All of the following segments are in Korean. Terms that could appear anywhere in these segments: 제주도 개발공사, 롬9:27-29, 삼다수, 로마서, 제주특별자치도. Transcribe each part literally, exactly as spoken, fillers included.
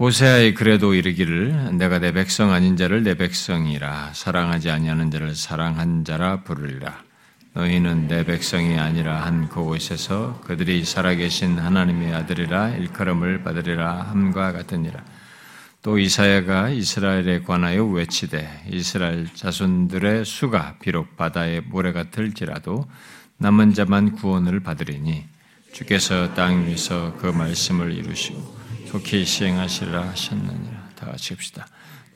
호세아의 그래도 이르기를 내가 내 백성 아닌 자를 내 백성이라 사랑하지 아니하는 자를 사랑한 자라 부르리라. 너희는 내 백성이 아니라 한 그곳에서 그들이 살아계신 하나님의 아들이라 일컬음을 받으리라 함과 같으니라. 또 이사야가 이스라엘에 관하여 외치되 이스라엘 자손들의 수가 비록 바다의 모래가 들지라도 남은 자만 구원을 받으리니 주께서 땅 위에서 그 말씀을 이루시고 속히 시행하시라 하셨느니라. 다 같이 합시다.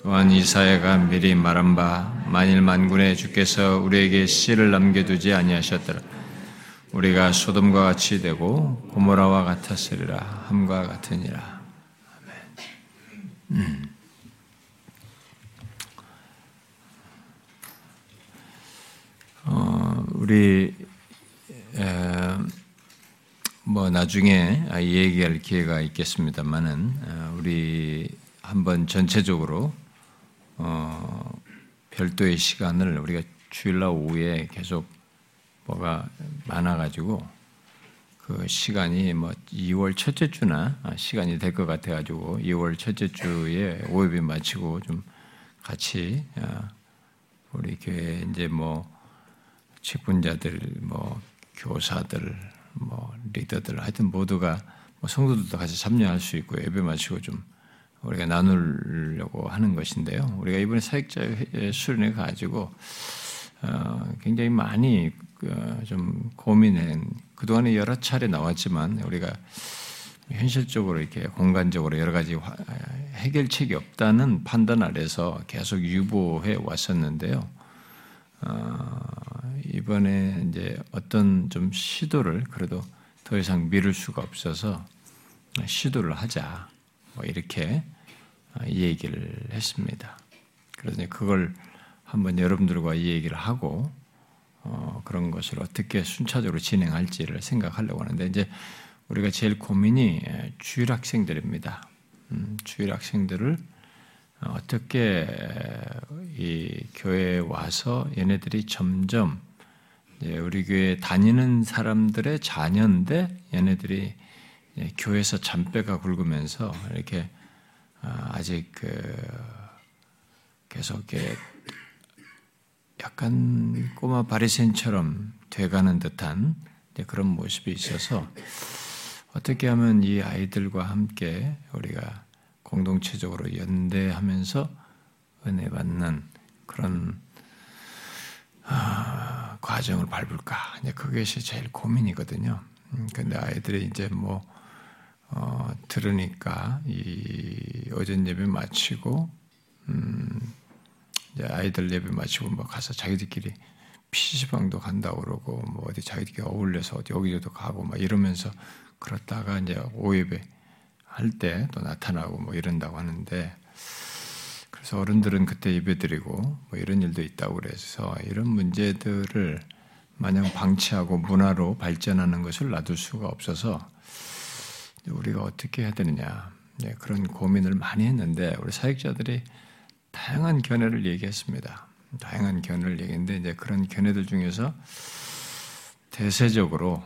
또한 이사야가 미리 말한 바 만일 만군의 주께서 우리에게 씨를 남겨두지 아니하셨더라. 우리가 소돔과 같이 되고 고모라와 같았으리라 함과 같으니라. 아멘. 음. 어, 우리 에, 뭐 나중에 얘기할 기회가 있겠습니다만은 우리 한번 전체적으로 어, 별도의 시간을 우리가 주일날 오후에 계속 뭐가 많아가지고 그 시간이 뭐 이월 첫째 주나 시간이 될 것 같아가지고 이월 첫째 주에 오후에 마치고 좀 같이 우리 교회 이제 뭐 직분자들 뭐 교사들 뭐 리더들 하여튼 모두가 뭐 성도들도 같이 참여할 수 있고 예배 마치고 좀 우리가 나누려고 하는 것인데요. 우리가 이번에 사역자 수련회 가지고 어, 굉장히 많이 어, 좀 고민한 그동안에 여러 차례 나왔지만 우리가 현실적으로 이렇게 공간적으로 여러 가지 화, 해결책이 없다는 판단 아래서 계속 유보해 왔었는데요. 어, 이번에 이제 어떤 좀 시도를 그래도 더 이상 미룰 수가 없어서 시도를 하자 뭐 이렇게 얘기를 했습니다. 그래서 이제 그걸 한번 여러분들과 이 얘기를 하고 어, 그런 것을 어떻게 순차적으로 진행할지를 생각하려고 하는데 이제 우리가 제일 고민이 주일 학생들입니다. 음, 주일 학생들을 어떻게 이 교회에 와서 얘네들이 점점 우리 교회에 다니는 사람들의 자녀인데 얘네들이 교회에서 잔뼈가 굵으면서 이렇게 아직 계속 약간 꼬마 바리새인처럼 돼가는 듯한 그런 모습이 있어서 어떻게 하면 이 아이들과 함께 우리가 공동체적으로 연대하면서 은혜 받는 그런 아, 과정을 밟을까? 이제 그것이 제일 고민이거든요. 음, 근데 아이들이 이제 뭐 어, 들으니까 이 어전 예배 마치고 음, 이제 아이들 예배 마치고 뭐 가서 자기들끼리 피시방도 간다고 그러고 뭐 어디 자기들끼리 어울려서 어디 여기저기 가고 막 이러면서 그러다가 이제 오예배 할 때 또 나타나고 뭐 이런다고 하는데 그래서 어른들은 그때 예배드리고 뭐 이런 일도 있다고 그래서 이런 문제들을 마냥 방치하고 문화로 발전하는 것을 놔둘 수가 없어서 우리가 어떻게 해야 되느냐 그런 고민을 많이 했는데 우리 사역자들이 다양한 견해를 얘기했습니다. 다양한 견해를 얘기했는데 이제 그런 견해들 중에서 대세적으로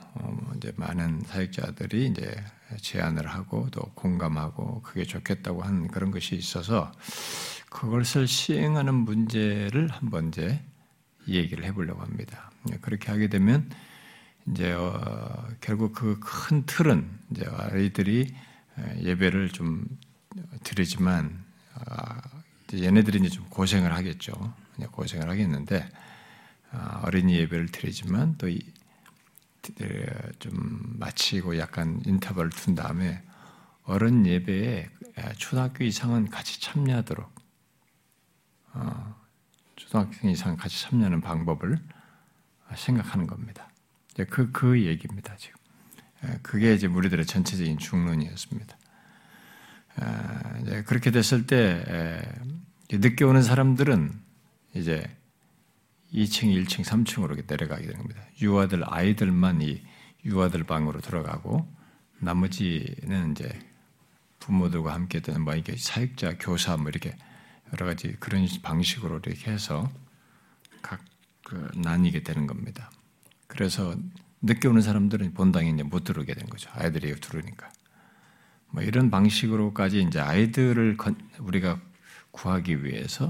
이제 많은 사역자들이 이제 제안을 하고 또 공감하고 그게 좋겠다고 하는 그런 것이 있어서 그것을 시행하는 문제를 한번 이제 얘기를 해보려고 합니다. 그렇게 하게 되면 이제 어, 결국 그 큰 틀은 이제 아이들이 예배를 좀 드리지만 아, 이제 얘네들이 이제 좀 고생을 하겠죠. 고생을 하겠는데 아, 어린이 예배를 드리지만 또 이, 좀 마치고 약간 인터벌을 둔 다음에 어른 예배에 초등학교 이상은 같이 참여하도록 어, 초등학생 이상 같이 참여하는 방법을 생각하는 겁니다. 그, 그 얘기입니다. 지금 그게 이제 우리들의 전체적인 중론이었습니다. 이제 그렇게 됐을 때 늦게 오는 사람들은 이제 이 층, 일 층, 삼 층으로 내려가게 되는 겁니다. 유아들, 아이들만 이 유아들 방으로 들어가고 나머지는 이제 부모들과 함께 되는 뭐 이게 사역자, 교사 뭐 이렇게 여러 가지 그런 방식으로 이렇게 해서 각 그 나뉘게 되는 겁니다. 그래서 늦게 오는 사람들은 본당에 이제 못 들어오게 되는 거죠. 아이들이 들어오니까 뭐 이런 방식으로까지 이제 아이들을 우리가 구하기 위해서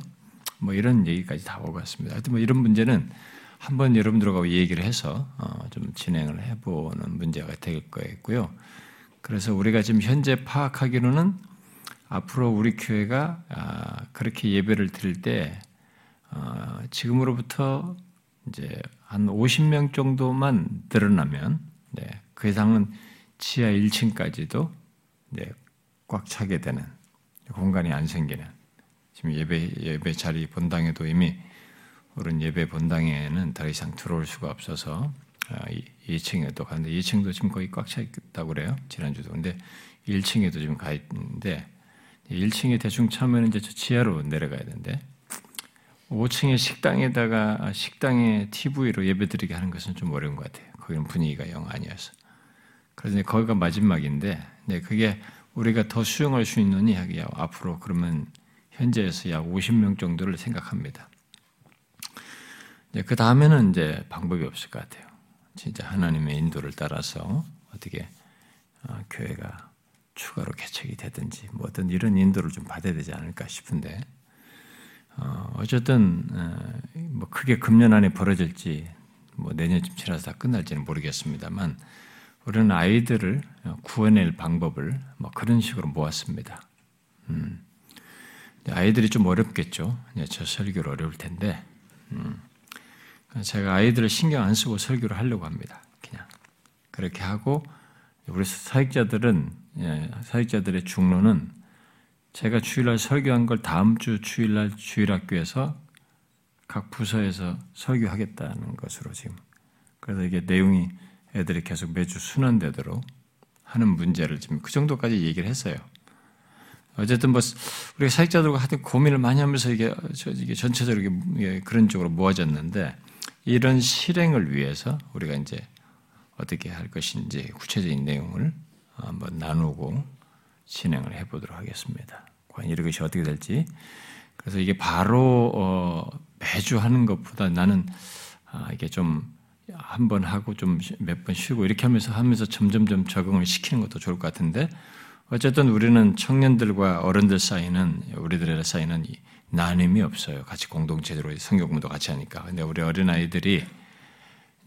뭐 이런 얘기까지 다 오고 갔습니다. 하여튼 뭐 이런 문제는 한번 여러분들하고 얘기를 해서 좀 진행을 해보는 문제가 될 거겠고요. 그래서 우리가 지금 현재 파악하기로는 앞으로 우리 교회가 그렇게 예배를 드릴 때 지금으로부터 이제 한 오십 명 정도만 늘어나면 그 이상은 지하 일 층까지도 꽉 차게 되는 공간이 안 생기는 지금 예배 예배 자리 본당에도 이미 그런 예배 본당에는 더 이상 들어올 수가 없어서 이 층에도 갔는데 이 층도 지금 거의 꽉 차 있다고 그래요. 지난주도. 근데 일 층에도 지금 가 있는데 일 층에 대충 차면 이제 저 지하로 내려가야 되는데 오 층에 식당에다가 식당에 티비로 예배드리게 하는 것은 좀 어려운 것 같아요. 거기는 분위기가 영 아니어서. 그래서 거기가 마지막인데 네, 그게 우리가 더 수용할 수 있는 이야기야. 앞으로 그러면 현재에서 약 오십 명 정도를 생각합니다. 네, 그 다음에는 이제 방법이 없을 것 같아요. 진짜 하나님의 인도를 따라서 어떻게 어, 교회가 추가로 개척이 되든지 뭐든 이런 인도를 좀 받아야 되지 않을까 싶은데 어, 어쨌든 어, 뭐 크게 금년 안에 벌어질지 뭐 내년쯤이라서 다 끝날지는 모르겠습니다만 우리는 아이들을 구해낼 방법을 뭐 그런 식으로 모았습니다. 음. 아이들이 좀 어렵겠죠. 저 설교를 어려울 텐데 음. 제가 아이들을 신경 안 쓰고 설교를 하려고 합니다. 그냥 그렇게 하고 우리 사역자들은 사역자들의 중로는 제가 주일날 설교한 걸 다음 주 주일날 주일학교에서 각 부서에서 설교하겠다는 것으로 지금 그래서 이게 내용이 애들이 계속 매주 순환되도록 하는 문제를 지금 그 정도까지 얘기를 했어요. 어쨌든 뭐 우리 사역자들과 하여튼 고민을 많이 하면서 이게 전체적으로 그런 쪽으로 모아졌는데. 이런 실행을 위해서 우리가 이제 어떻게 할 것인지 구체적인 내용을 한번 나누고 진행을 해보도록 하겠습니다. 과연 이런 것이 어떻게 될지. 그래서 이게 바로 어, 매주 하는 것보다 나는 아, 이게 좀 한 번 하고 좀 몇 번 쉬고 이렇게 하면서 하면서 점점점 적응을 시키는 것도 좋을 것 같은데 어쨌든 우리는 청년들과 어른들 사이는 우리들의 사이는 이, 나눔이 없어요. 같이 공동체적으로 성경 공부도 같이 하니까. 근데 우리 어린아이들이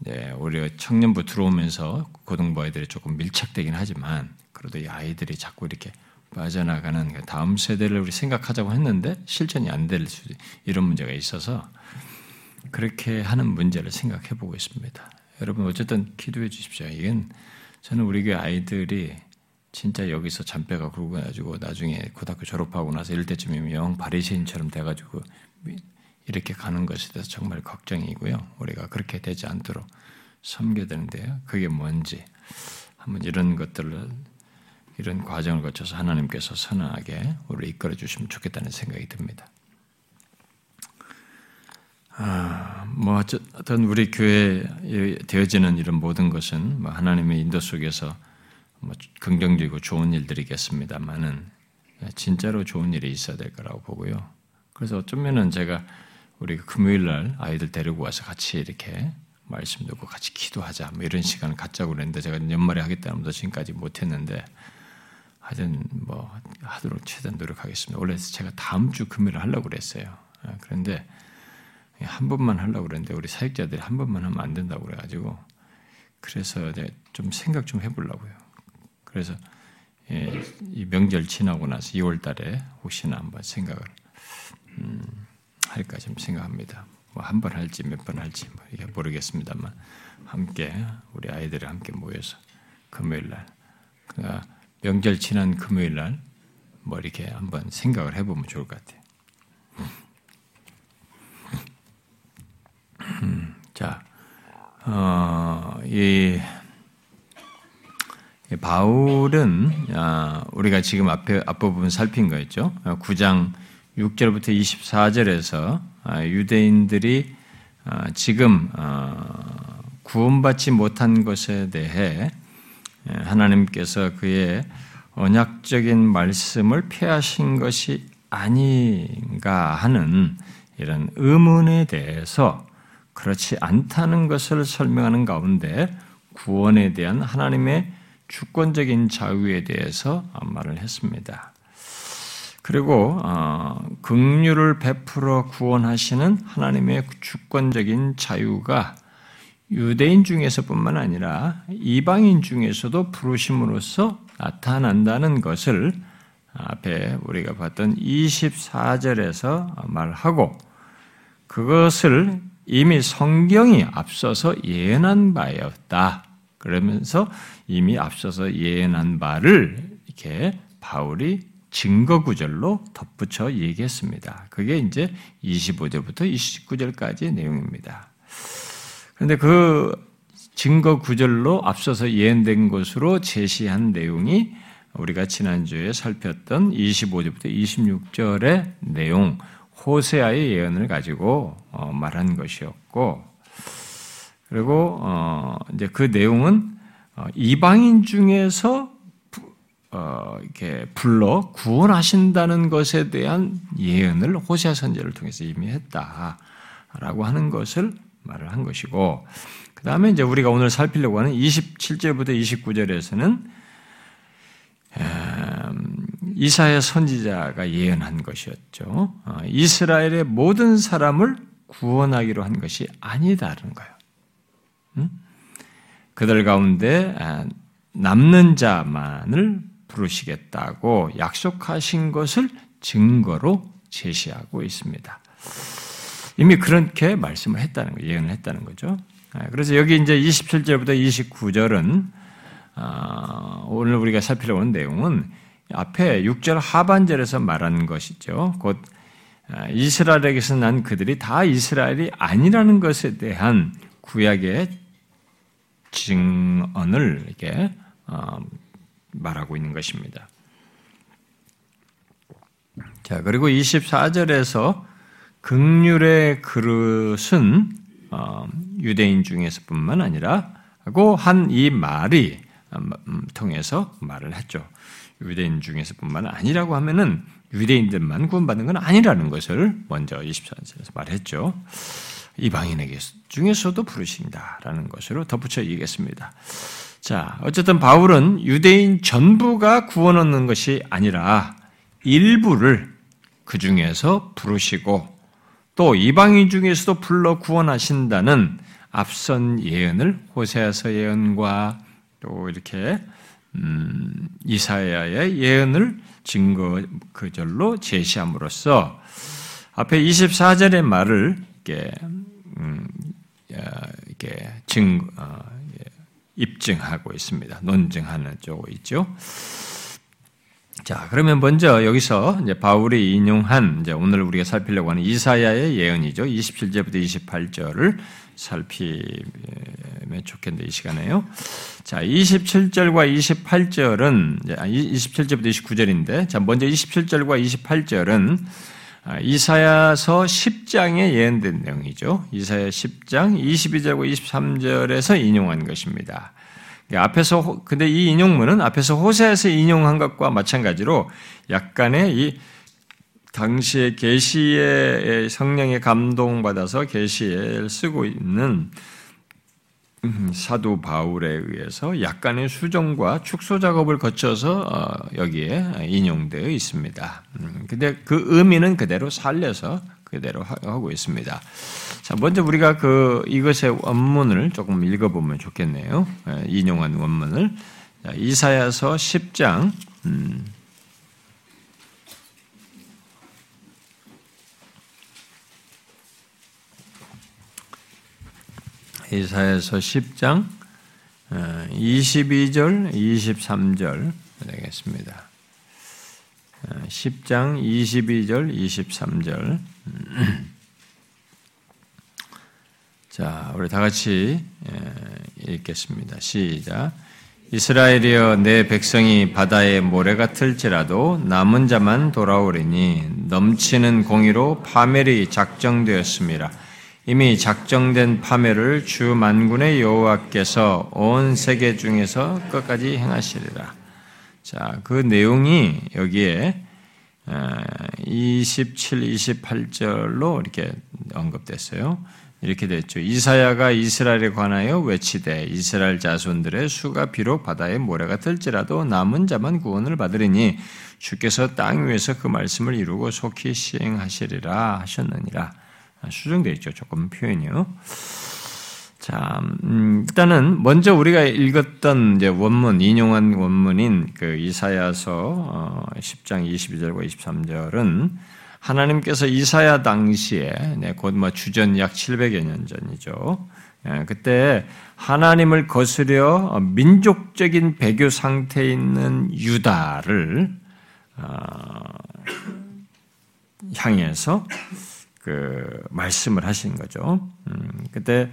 이제 우리 청년부 들어오면서 고등부 아이들이 조금 밀착되긴 하지만 그래도 이 아이들이 자꾸 이렇게 빠져나가는 다음 세대를 우리 생각하자고 했는데 실천이 안 될 수도 이런 문제가 있어서 그렇게 하는 문제를 생각해 보고 있습니다. 여러분 어쨌든 기도해 주십시오. 이건 저는 우리 교회 아이들이 진짜 여기서 잔뼈가 굵어 가지고 나중에 고등학교 졸업하고 나서 이럴 때쯤이면 영 바리새인처럼 돼 가지고 이렇게 가는 것에 대해서 정말 걱정이고요. 우리가 그렇게 되지 않도록 섬겨야 되는데요. 그게 뭔지 한번 이런 것들을 이런 과정을 거쳐서 하나님께서 선하게 우리를 이끌어 주시면 좋겠다는 생각이 듭니다. 아, 뭐 어떤 우리 교회에 되어지는 이런 모든 것은 뭐 하나님의 인도 속에서 뭐 긍정적이고 좋은 일들이겠습니다만은 진짜로 좋은 일이 있어야 될 거라고 보고요. 그래서 어쩌면은 제가 우리 금요일 날 아이들 데리고 와서 같이 이렇게 말씀 듣고 같이 기도하자 뭐 이런 시간을 갖자고 그랬는데 제가 연말에 하겠다는 것도 지금까지 못했는데 하여튼 뭐 하도록 최대한 노력하겠습니다. 원래 제가 다음 주 금요일을 하려고 그랬어요. 그런데 한 번만 하려고 그랬는데 우리 사역자들이 한 번만 하면 안 된다고 그래가지고 그래서 좀 생각 좀 해보려고요. 그래서 예, 이 명절 지나고 나서 이월 달에 혹시나 한번 생각을 음, 할까 좀 생각합니다. 뭐 한 번 할지 몇 번 할지 뭐 이게 모르겠습니다만 함께 우리 아이들이 함께 모여서 금요일 날 그러니까 명절 지난 금요일 날 뭐 이렇게 한번 생각을 해보면 좋을 것 같아요. 자, 어, 이 바울은 우리가 지금 앞에 앞부분 살핀 거였죠. 구장 육절부터 이십사절에서 유대인들이 지금 구원받지 못한 것에 대해 하나님께서 그의 언약적인 말씀을 폐하신 것이 아닌가 하는 이런 의문에 대해서 그렇지 않다는 것을 설명하는 가운데 구원에 대한 하나님의 주권적인 자유에 대해서 말을 했습니다. 그리고 긍휼을 베풀어 구원하시는 하나님의 주권적인 자유가 유대인 중에서뿐만 아니라 이방인 중에서도 부르심으로써 나타난다는 것을 앞에 우리가 봤던 이십사 절에서 말하고, 그것을 이미 성경이 앞서서 예언한 바였다. 그러면서 이미 앞서서 예언한 바를 이렇게 바울이 증거 구절로 덧붙여 얘기했습니다. 그게 이제 이십오 절부터 이십구 절까지의 내용입니다. 그런데 그 증거 구절로 앞서서 예언된 것으로 제시한 내용이 우리가 지난주에 살폈던 이십오 절부터 이십육 절의 내용, 호세아의 예언을 가지고 말한 것이었고, 그리고 이제 그 내용은 이방인 중에서 이렇게 불러 구원하신다는 것에 대한 예언을 호세아 선지자를 통해서 이미 했다라고 하는 것을 말을 한 것이고, 그 다음에 이제 우리가 오늘 살피려고 하는 이십칠 절부터 이십구 절에서는 이사야 선지자가 예언한 것이었죠. 이스라엘의 모든 사람을 구원하기로 한 것이 아니다라는 거예요. 음? 그들 가운데 남는 자만을 부르시겠다고 약속하신 것을 증거로 제시하고 있습니다. 이미 그렇게 말씀을 했다는 거예요. 예언을 했다는 거죠. 그래서 여기 이제 이십칠 절부터 이십구 절은 오늘 우리가 살피려고 하는 내용은 앞에 육 절 하반절에서 말한 것이죠. 곧 이스라엘에게서 난 그들이 다 이스라엘이 아니라는 것에 대한 구약의 증언을 이렇게 말하고 있는 것입니다. 자, 그리고 이십사 절에서 긍휼의 그릇은 유대인 중에서뿐만 아니라 하고 한 이 말이 통해서 말을 했죠. 유대인 중에서뿐만 아니라고 하면은 유대인들만 구원받는 건 아니라는 것을 먼저 이십사 절에서 말했죠. 이방인에게 중에서도 부르신다라는 것으로 덧붙여 얘기했습니다. 자, 어쨌든 바울은 유대인 전부가 구원 얻는 것이 아니라 일부를 그 중에서 부르시고 또 이방인 중에서도 불러 구원하신다는 앞선 예언을 호세아서 예언과 또 이렇게 음, 이사야의 예언을 증거 그절로 제시함으로써 앞에 이십사 절의 말을 이렇게, 음, 이렇게 증, 어, 입증하고 있습니다. 논증하는 쪽이 있죠. 자, 그러면 먼저 여기서 이제 바울이 인용한 이제 오늘 우리가 살피려고 하는 이사야의 예언이죠. 이십칠 절부터 이십팔 절을 살피면 좋겠는데 이 시간에요. 자, 이십칠 절과 이십팔 절은 이십칠 절부터 이십구 절인데 자, 먼저 이십칠 절과 이십팔 절은 이사야서 십 장에 예언된 내용이죠. 이사야 십 장 이십이 절과 이십삼 절에서 인용한 것입니다. 앞에서 근데 이 인용문은 앞에서 호세아에서 인용한 것과 마찬가지로 약간의 이 당시의 계시의 성령에 감동받아서 계시를 쓰고 있는 사도 바울에 의해서 약간의 수정과 축소 작업을 거쳐서 여기에 인용되어 있습니다. 근데 그 의미는 그대로 살려서 그대로 하고 있습니다. 자, 먼저 우리가 그 이것의 원문을 조금 읽어보면 좋겠네요. 인용한 원문을. 자, 이사야서 십 장 음. 이사야서 십 장 이십이 절 이십삼 절 되겠습니다. 십 장 이십이 절 이십삼 절. 자, 우리 다 같이 읽겠습니다. 시작. 이스라엘이여, 내 백성이 바다의 모래 같을지라도 남은 자만 돌아오리니 넘치는 공의로 파멸이 작정되었습니다. 이미 작정된 파멸을 주 만군의 여호와께서 온 세계 중에서 끝까지 행하시리라. 자, 그 내용이 여기에 이십칠, 이십팔 절로 이렇게 언급됐어요. 이렇게 됐죠. 이사야가 이스라엘에 관하여 외치되 이스라엘 자손들의 수가 비록 바다에 모래가 들지라도 남은 자만 구원을 받으리니 주께서 땅 위에서 그 말씀을 이루고 속히 시행하시리라 하셨느니라. 수정되어 있죠. 조금 표현이요. 자, 음, 일단은 먼저 우리가 읽었던 이제 원문, 인용한 원문인 그 이사야서 십 장 이십이 절과 이십삼 절은 하나님께서 이사야 당시에, 네, 곧 뭐 주전 약 칠백여 년 전이죠. 예, 그때 하나님을 거스려 민족적인 배교 상태에 있는 유다를 어, 향해서 그 말씀을 하신 거죠. 음, 그때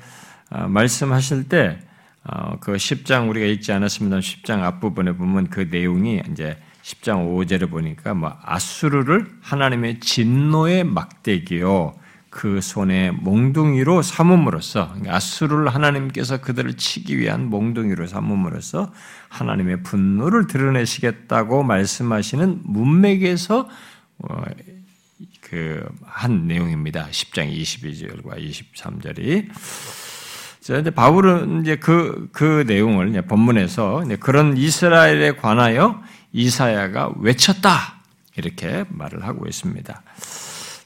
어, 말씀하실 때 어, 그 십 장 우리가 읽지 않았습니다만 십 장 앞부분에 보면 그 내용이 이제 십 장 오 절을 보니까 뭐 아수르를 하나님의 진노의 막대기요 그 손의 몽둥이로 삼음으로써, 아수르를 하나님께서 그들을 치기 위한 몽둥이로 삼음으로써 하나님의 분노를 드러내시겠다고 말씀하시는 문맥에서 그 한 내용입니다. 십 장 이십이 절과 이십삼 절이. 그런데 바울은 이제 그그 그 내용을 이제 본문에서 이제 그런 이스라엘에 관하여 이사야가 외쳤다 이렇게 말을 하고 있습니다.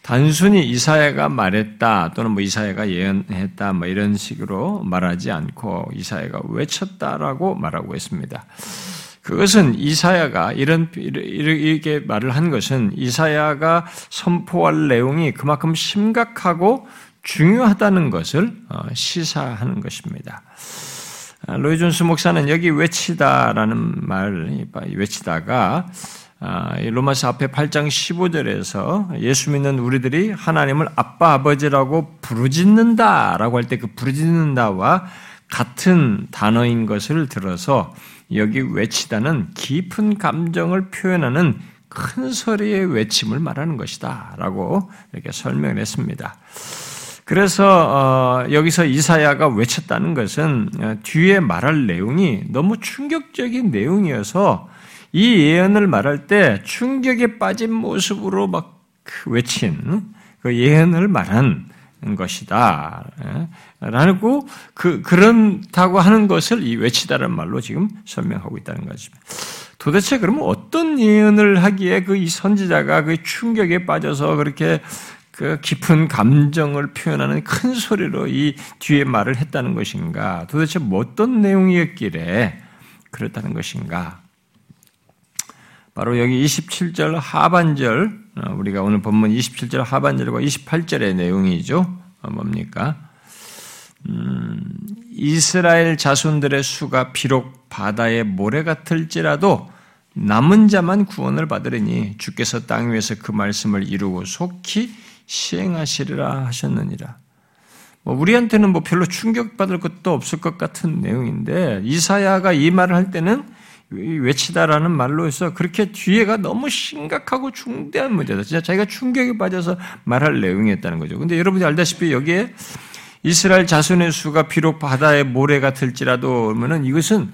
단순히 이사야가 말했다 또는 뭐 이사야가 예언했다 뭐 이런 식으로 말하지 않고 이사야가 외쳤다라고 말하고 있습니다. 그것은 이사야가 이런 이렇게 말을 한 것은 이사야가 선포할 내용이 그만큼 심각하고 중요하다는 것을 시사하는 것입니다. 로이 존스 목사는 여기 외치다라는 말, 외치다가 로마서 앞에 팔 장 십오 절에서 예수 믿는 우리들이 하나님을 아빠, 아버지라고 부르짖는다라고 할 때 그 부르짖는다와 같은 단어인 것을 들어서 여기 외치다는 깊은 감정을 표현하는 큰 소리의 외침을 말하는 것이다 라고 이렇게 설명을 했습니다. 그래서 여기서 이사야가 외쳤다는 것은 뒤에 말할 내용이 너무 충격적인 내용이어서 이 예언을 말할 때 충격에 빠진 모습으로 막 외친 그 예언을 말한 것이다 라고 그 그렇다고 하는 것을 이 외치다라는 말로 지금 설명하고 있다는 것입니다. 도대체 그러면 어떤 예언을 하기에 그 이 선지자가 그 충격에 빠져서 그렇게 그 깊은 감정을 표현하는 큰 소리로 이 뒤에 말을 했다는 것인가? 도대체 어떤 내용이었길래 그랬다는 것인가? 바로 여기 이십칠 절 하반절, 우리가 오늘 본문 이십칠 절 하반절과 이십팔 절의 내용이죠. 뭡니까? 음, 이스라엘 자손들의 수가 비록 바다의 모래 같을지라도 남은 자만 구원을 받으리니 주께서 땅 위에서 그 말씀을 이루고 속히 시행하시리라 하셨느니라. 뭐 우리한테는 뭐 별로 충격받을 것도 없을 것 같은 내용인데 이사야가 이 말을 할 때는 외치다라는 말로 해서 그렇게 뒤에가 너무 심각하고 중대한 문제다. 진짜 자기가 충격에 빠져서 말할 내용이었다는 거죠. 근데 여러분이 알다시피 여기에 이스라엘 자손의 수가 비록 바다의 모래 같을지라도 그러면은 이것은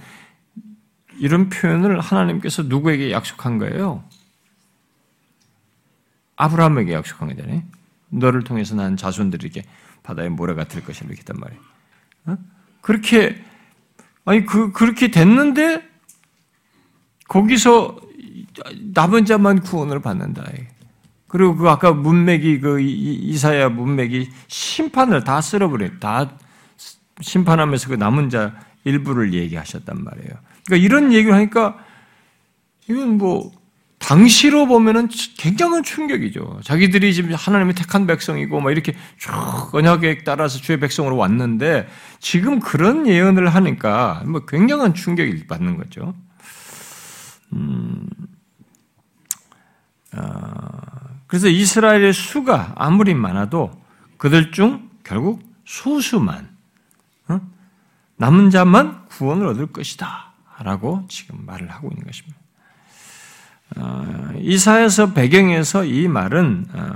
이런 표현을 하나님께서 누구에게 약속한 거예요? 아브라함에게 약속한 거잖아요. 너를 통해서 난 자손들에게 바다의 모래 같을 것이라 이렇게 했단 말이에요. 어? 그렇게 아니 그 그렇게 됐는데 거기서 남은 자만 구원을 받는다. 그리고 그 아까 문맥이 그 이사야 문맥이 심판을 다 쓸어버려 다 심판하면서 그 남은 자 일부를 얘기하셨단 말이에요. 그러니까 이런 얘기를 하니까 이건 뭐. 당시로 보면은 굉장한 충격이죠. 자기들이 지금 하나님의 택한 백성이고 막 이렇게 쭉 언약에 따라서 주의 백성으로 왔는데 지금 그런 예언을 하니까 뭐 굉장한 충격을 받는 거죠. 음, 어, 그래서 이스라엘의 수가 아무리 많아도 그들 중 결국 소수만, 어? 남은 자만 구원을 얻을 것이다. 라고 지금 말을 하고 있는 것입니다. 어, 이사야서 배경에서 이 말은 어,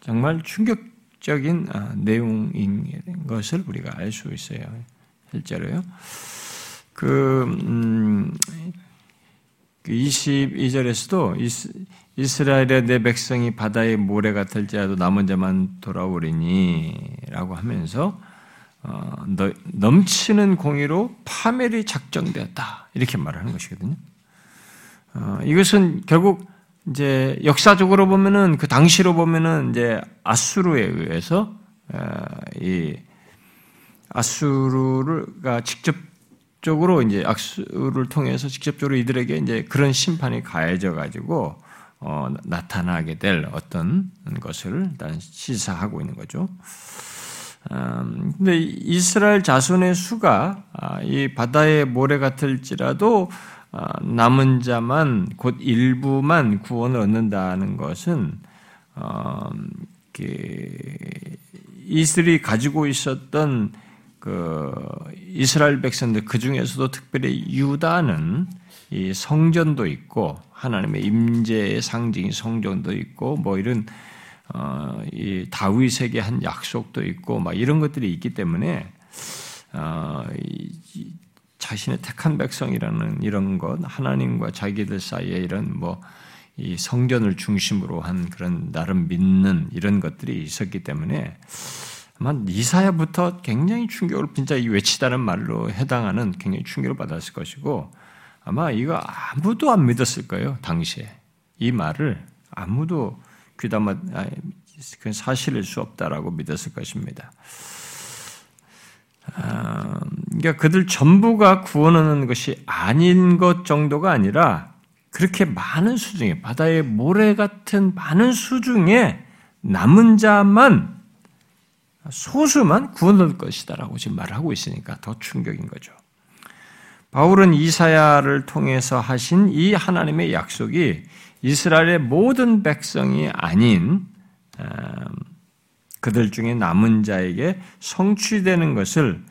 정말 충격적인 어, 내용인 것을 우리가 알 수 있어요. 실제로요. 그, 음, 이십이 절에서도 이스, 이스라엘의 내 백성이 바다의 모래 같을지라도 남은 자만 돌아오리니 라고 하면서 어, 넘치는 공의로 파멸이 작정되었다 이렇게 말하는 것이거든요. 어, 이것은 결국 이제 역사적으로 보면은 그 당시로 보면은 이제 아수르에 의해서 어, 이 아수르가 직접적으로 이제 아수르를 통해서 직접적으로 이들에게 이제 그런 심판이 가해져 가지고 어, 나타나게 될 어떤 것을 일단 시사하고 있는 거죠. 음, 근데 이스라엘 자손의 수가 아, 이 바다의 모래 같을지라도 아, 남은 자만 곧 일부만 구원을 얻는다는 것은 어, 이스라엘이 가지고 있었던 그 이스라엘 백성들 그 중에서도 특별히 유다는 이 성전도 있고 하나님의 임재의 상징인 성전도 있고 뭐 이런 어, 이 다윗에게 한 약속도 있고 막 이런 것들이 있기 때문에 어, 이, 이 자신의 택한 백성이라는 이런 것 하나님과 자기들 사이에 이런 뭐 이 성전을 중심으로 한 그런 나름 믿는 이런 것들이 있었기 때문에 아마 이사야부터 굉장히 충격을 진짜 이 외치다는 말로 해당하는 굉장히 충격을 받았을 것이고 아마 이거 아무도 안 믿었을 거예요 당시에 이 말을 아무도 귀담아 그건 사실일 수 없다라고 믿었을 것입니다. 아, 그러니까 그들 전부가 구원하는 것이 아닌 것 정도가 아니라 그렇게 많은 수중에 바다의 모래 같은 많은 수중에 남은 자만 소수만 구원할 것이다라고 지금 말을 하고 있으니까 더 충격인 거죠. 바울은 이사야를 통해서 하신 이 하나님의 약속이 이스라엘의 모든 백성이 아닌 그들 중에 남은 자에게 성취되는 것을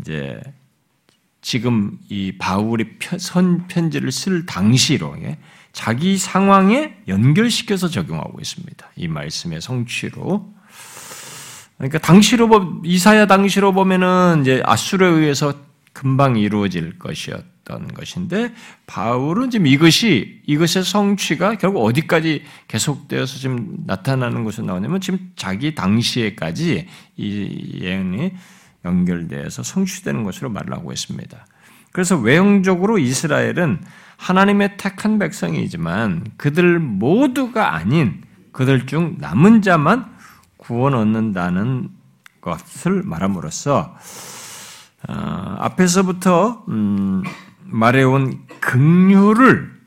이제 지금 이 바울이 선 편지를 쓸 당시로 자기 상황에 연결시켜서 적용하고 있습니다. 이 말씀의 성취로. 그러니까 당시로 이사야 당시로 보면은 이제 아수르에 의해서 금방 이루어질 것이었. 것인데 바울은 지금 이것이 이것의 성취가 결국 어디까지 계속되어서 지금 나타나는 것으로 나오냐면 지금 자기 당시에까지 이 예언이 연결돼서 성취되는 것으로 말을 하고 있습니다. 그래서 외형적으로 이스라엘은 하나님의 택한 백성이지만 그들 모두가 아닌 그들 중 남은 자만 구원 얻는다는 것을 말함으로써 어, 앞에서부터 음, 말해온 긍휼을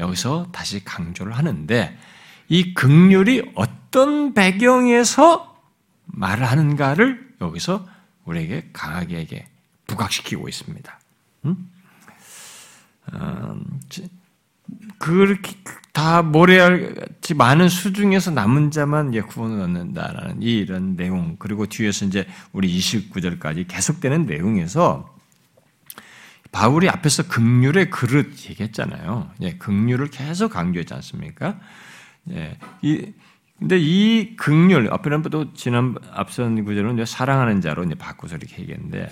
여기서 다시 강조를 하는데 이 긍휼이 어떤 배경에서 말을 하는가를 여기서 우리에게 강하게 부각시키고 있습니다. 음? 어, 그렇게 다 모래알같이 많은 수중에서 남은 자만 구원을 얻는다라는 이런 내용 그리고 뒤에서 이제 우리 이십구 절까지 계속되는 내용에서 바울이 앞에서 긍휼의 그릇 얘기했잖아요. 예, 긍휼을 계속 강조했지 않습니까? 예, 이 근데 이 긍휼 앞에는 또 지난 앞선 구절은 이제 사랑하는 자로 이제 바꿔서 이렇게 얘기했는데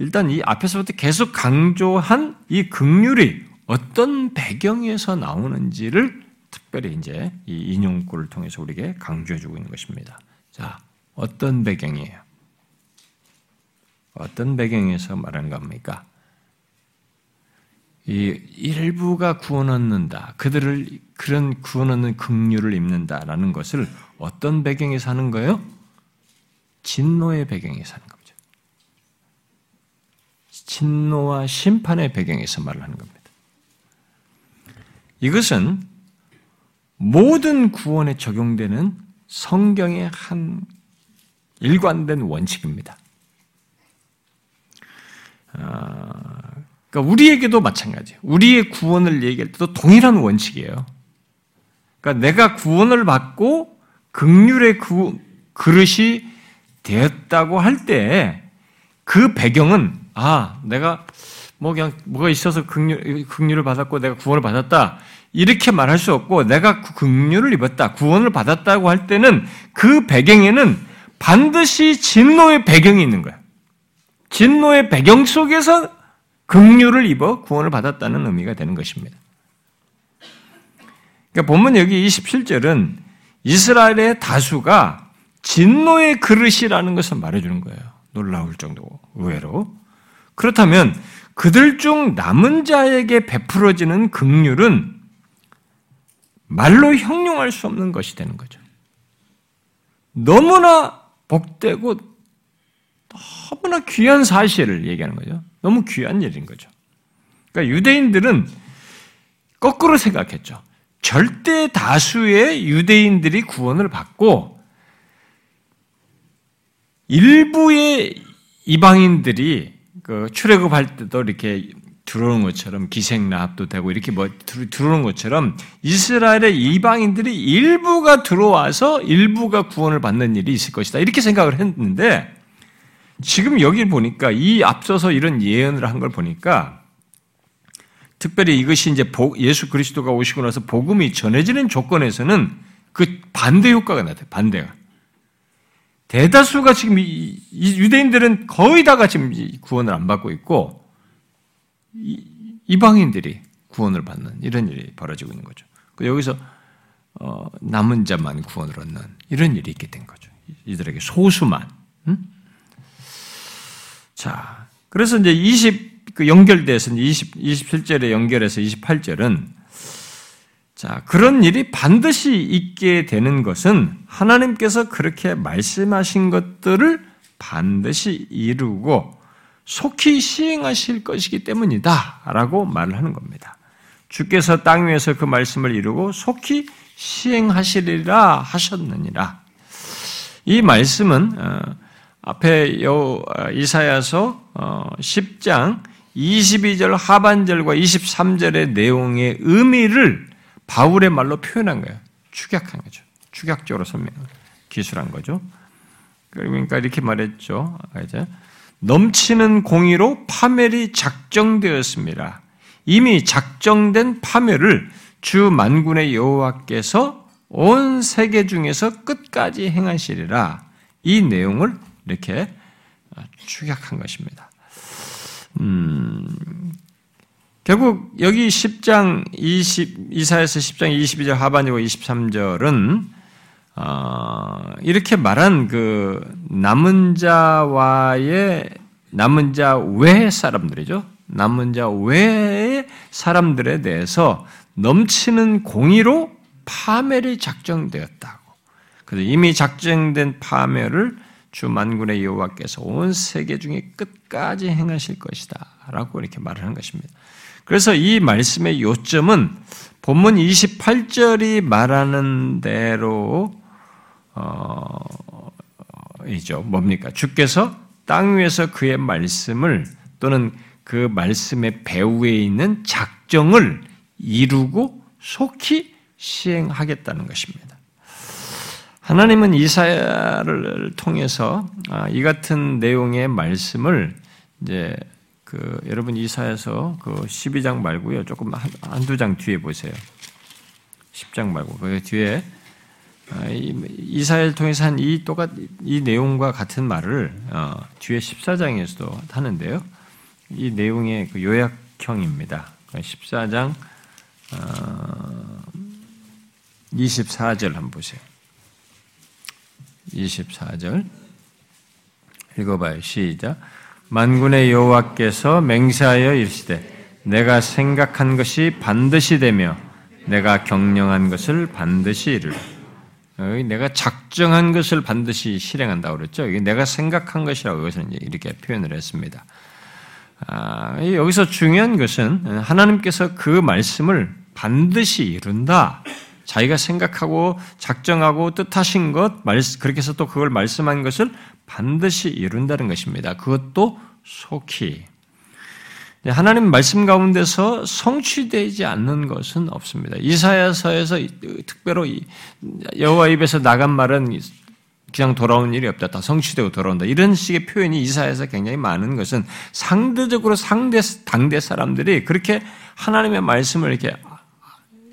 일단 이 앞에서부터 계속 강조한 이 긍휼이 어떤 배경에서 나오는지를 특별히 이제 이 인용구를 통해서 우리에게 강조해주고 있는 것입니다. 자, 어떤 배경이에요? 어떤 배경에서 말하는 겁니까? 이 일부가 구원 얻는다, 그들을 그런 구원 얻는 긍휼을 입는다라는 것을 어떤 배경에서 하는 거예요? 진노의 배경에서 하는 겁니다. 진노와 심판의 배경에서 말을 하는 겁니다. 이것은 모든 구원에 적용되는 성경의 한 일관된 원칙입니다. 그러니까 우리에게도 마찬가지예요. 우리의 구원을 얘기할 때도 동일한 원칙이에요. 그러니까 내가 구원을 받고 긍휼의 그, 그릇이 되었다고 할 때 그 배경은 아 내가 뭐 그냥 뭐가 있어서 긍휼, 긍휼을 받았고 내가 구원을 받았다 이렇게 말할 수 없고 내가 긍휼을 입었다 구원을 받았다고 할 때는 그 배경에는 반드시 진노의 배경이 있는 거야. 진노의 배경 속에서 긍휼을 입어 구원을 받았다는 의미가 되는 것입니다. 그러니까 본문 여기 이십칠 절은 이스라엘의 다수가 진노의 그릇이라는 것을 말해주는 거예요. 놀라울 정도고 의외로. 그렇다면 그들 중 남은 자에게 베풀어지는 긍휼은 말로 형용할 수 없는 것이 되는 거죠. 너무나 복되고 너무나 귀한 사실을 얘기하는 거죠. 너무 귀한 일인 거죠. 그러니까 유대인들은 거꾸로 생각했죠. 절대 다수의 유대인들이 구원을 받고 일부의 이방인들이 그 출애굽할 때도 이렇게 들어오는 것처럼 기생나합도 되고 이렇게 뭐 들어오는 것처럼 이스라엘의 이방인들이 일부가 들어와서 일부가 구원을 받는 일이 있을 것이다. 이렇게 생각을 했는데 지금 여기 보니까 이 앞서서 이런 예언을 한 걸 보니까 특별히 이것이 이제 예수 그리스도가 오시고 나서 복음이 전해지는 조건에서는 그 반대 효과가 나타나요. 반대가. 대다수가 지금 이 유대인들은 거의 다가 지금 구원을 안 받고 있고 이방인들이 구원을 받는 이런 일이 벌어지고 있는 거죠. 여기서 남은 자만 구원을 얻는 이런 일이 있게 된 거죠. 이들에게 소수만. 음? 자, 그래서 이제 이십, 그 연결돼서 이십, 이십칠 절에 연결해서 이십팔 절은 자, 그런 일이 반드시 있게 되는 것은 하나님께서 그렇게 말씀하신 것들을 반드시 이루고 속히 시행하실 것이기 때문이다 라고 말을 하는 겁니다. 주께서 땅 위에서 그 말씀을 이루고 속히 시행하시리라 하셨느니라. 이 말씀은 앞에 요 이사야서 십 장 이십이 절 하반절과 이십삼 절의 내용의 의미를 바울의 말로 표현한 거예요. 축약한 거죠. 축약적으로 설명, 기술한 거죠. 그러니까 이렇게 말했죠. 이제 넘치는 공의로 파멸이 작정되었습니다. 이미 작정된 파멸을 주 만군의 여호와께서 온 세계 중에서 끝까지 행하시리라. 이 내용을 이렇게 축약한 것입니다. 음, 결국 여기 십 장 이십, 이사야서 십 장 이십이 절 하반절과 이십삼 절은 어, 이렇게 말한 그 남은 자와의 남은 자 외의 사람들이죠. 남은 자 외의 사람들에 대해서 넘치는 공의로 파멸이 작정되었다고. 그래서 이미 작정된 파멸을 주 만군의 여호와께서 온 세계 중에 끝까지 행하실 것이다 라고 이렇게 말을 한 것입니다. 그래서 이 말씀의 요점은 본문 이십팔 절이 말하는 대로 어, 이죠. 뭡니까? 주께서 땅 위에서 그의 말씀을 또는 그 말씀의 배후에 있는 작정을 이루고 속히 시행하겠다는 것입니다. 하나님은 이사야를 통해서 이 같은 내용의 말씀을 이제 그 여러분 이사야서 그 십이 장 말고요. 조금 한, 한두 장 뒤에 보세요. 십 장 말고 그 뒤에 이사야를 통해서 한 이 똑같 이 내용과 같은 말을 어, 뒤에 십사 장에서도 하는데요. 이 내용의 그 요약형입니다. 십사 장 어, 이십사 절 한번 보세요. 이십사 절 읽어봐요. 시작. 만군의 여호와께서 맹세하여 이르시되 내가 생각한 것이 반드시 되며 내가 경영한 것을 반드시 이루라. 내가 작정한 것을 반드시 실행한다고 그랬죠. 내가 생각한 것이라고 여기서 이렇게 표현을 했습니다. 아, 여기서 중요한 것은 하나님께서 그 말씀을 반드시 이룬다. 자기가 생각하고 작정하고 뜻하신 것, 그렇게 해서 또 그걸 말씀한 것을 반드시 이룬다는 것입니다. 그것도 속히. 하나님 말씀 가운데서 성취되지 않는 것은 없습니다. 이사야서에서 특별로 여호와 입에서 나간 말은 그냥 돌아온 일이 없다. 다 성취되고 돌아온다. 이런 식의 표현이 이사야서 굉장히 많은 것은 상대적으로 상대, 당대 사람들이 그렇게 하나님의 말씀을 이렇게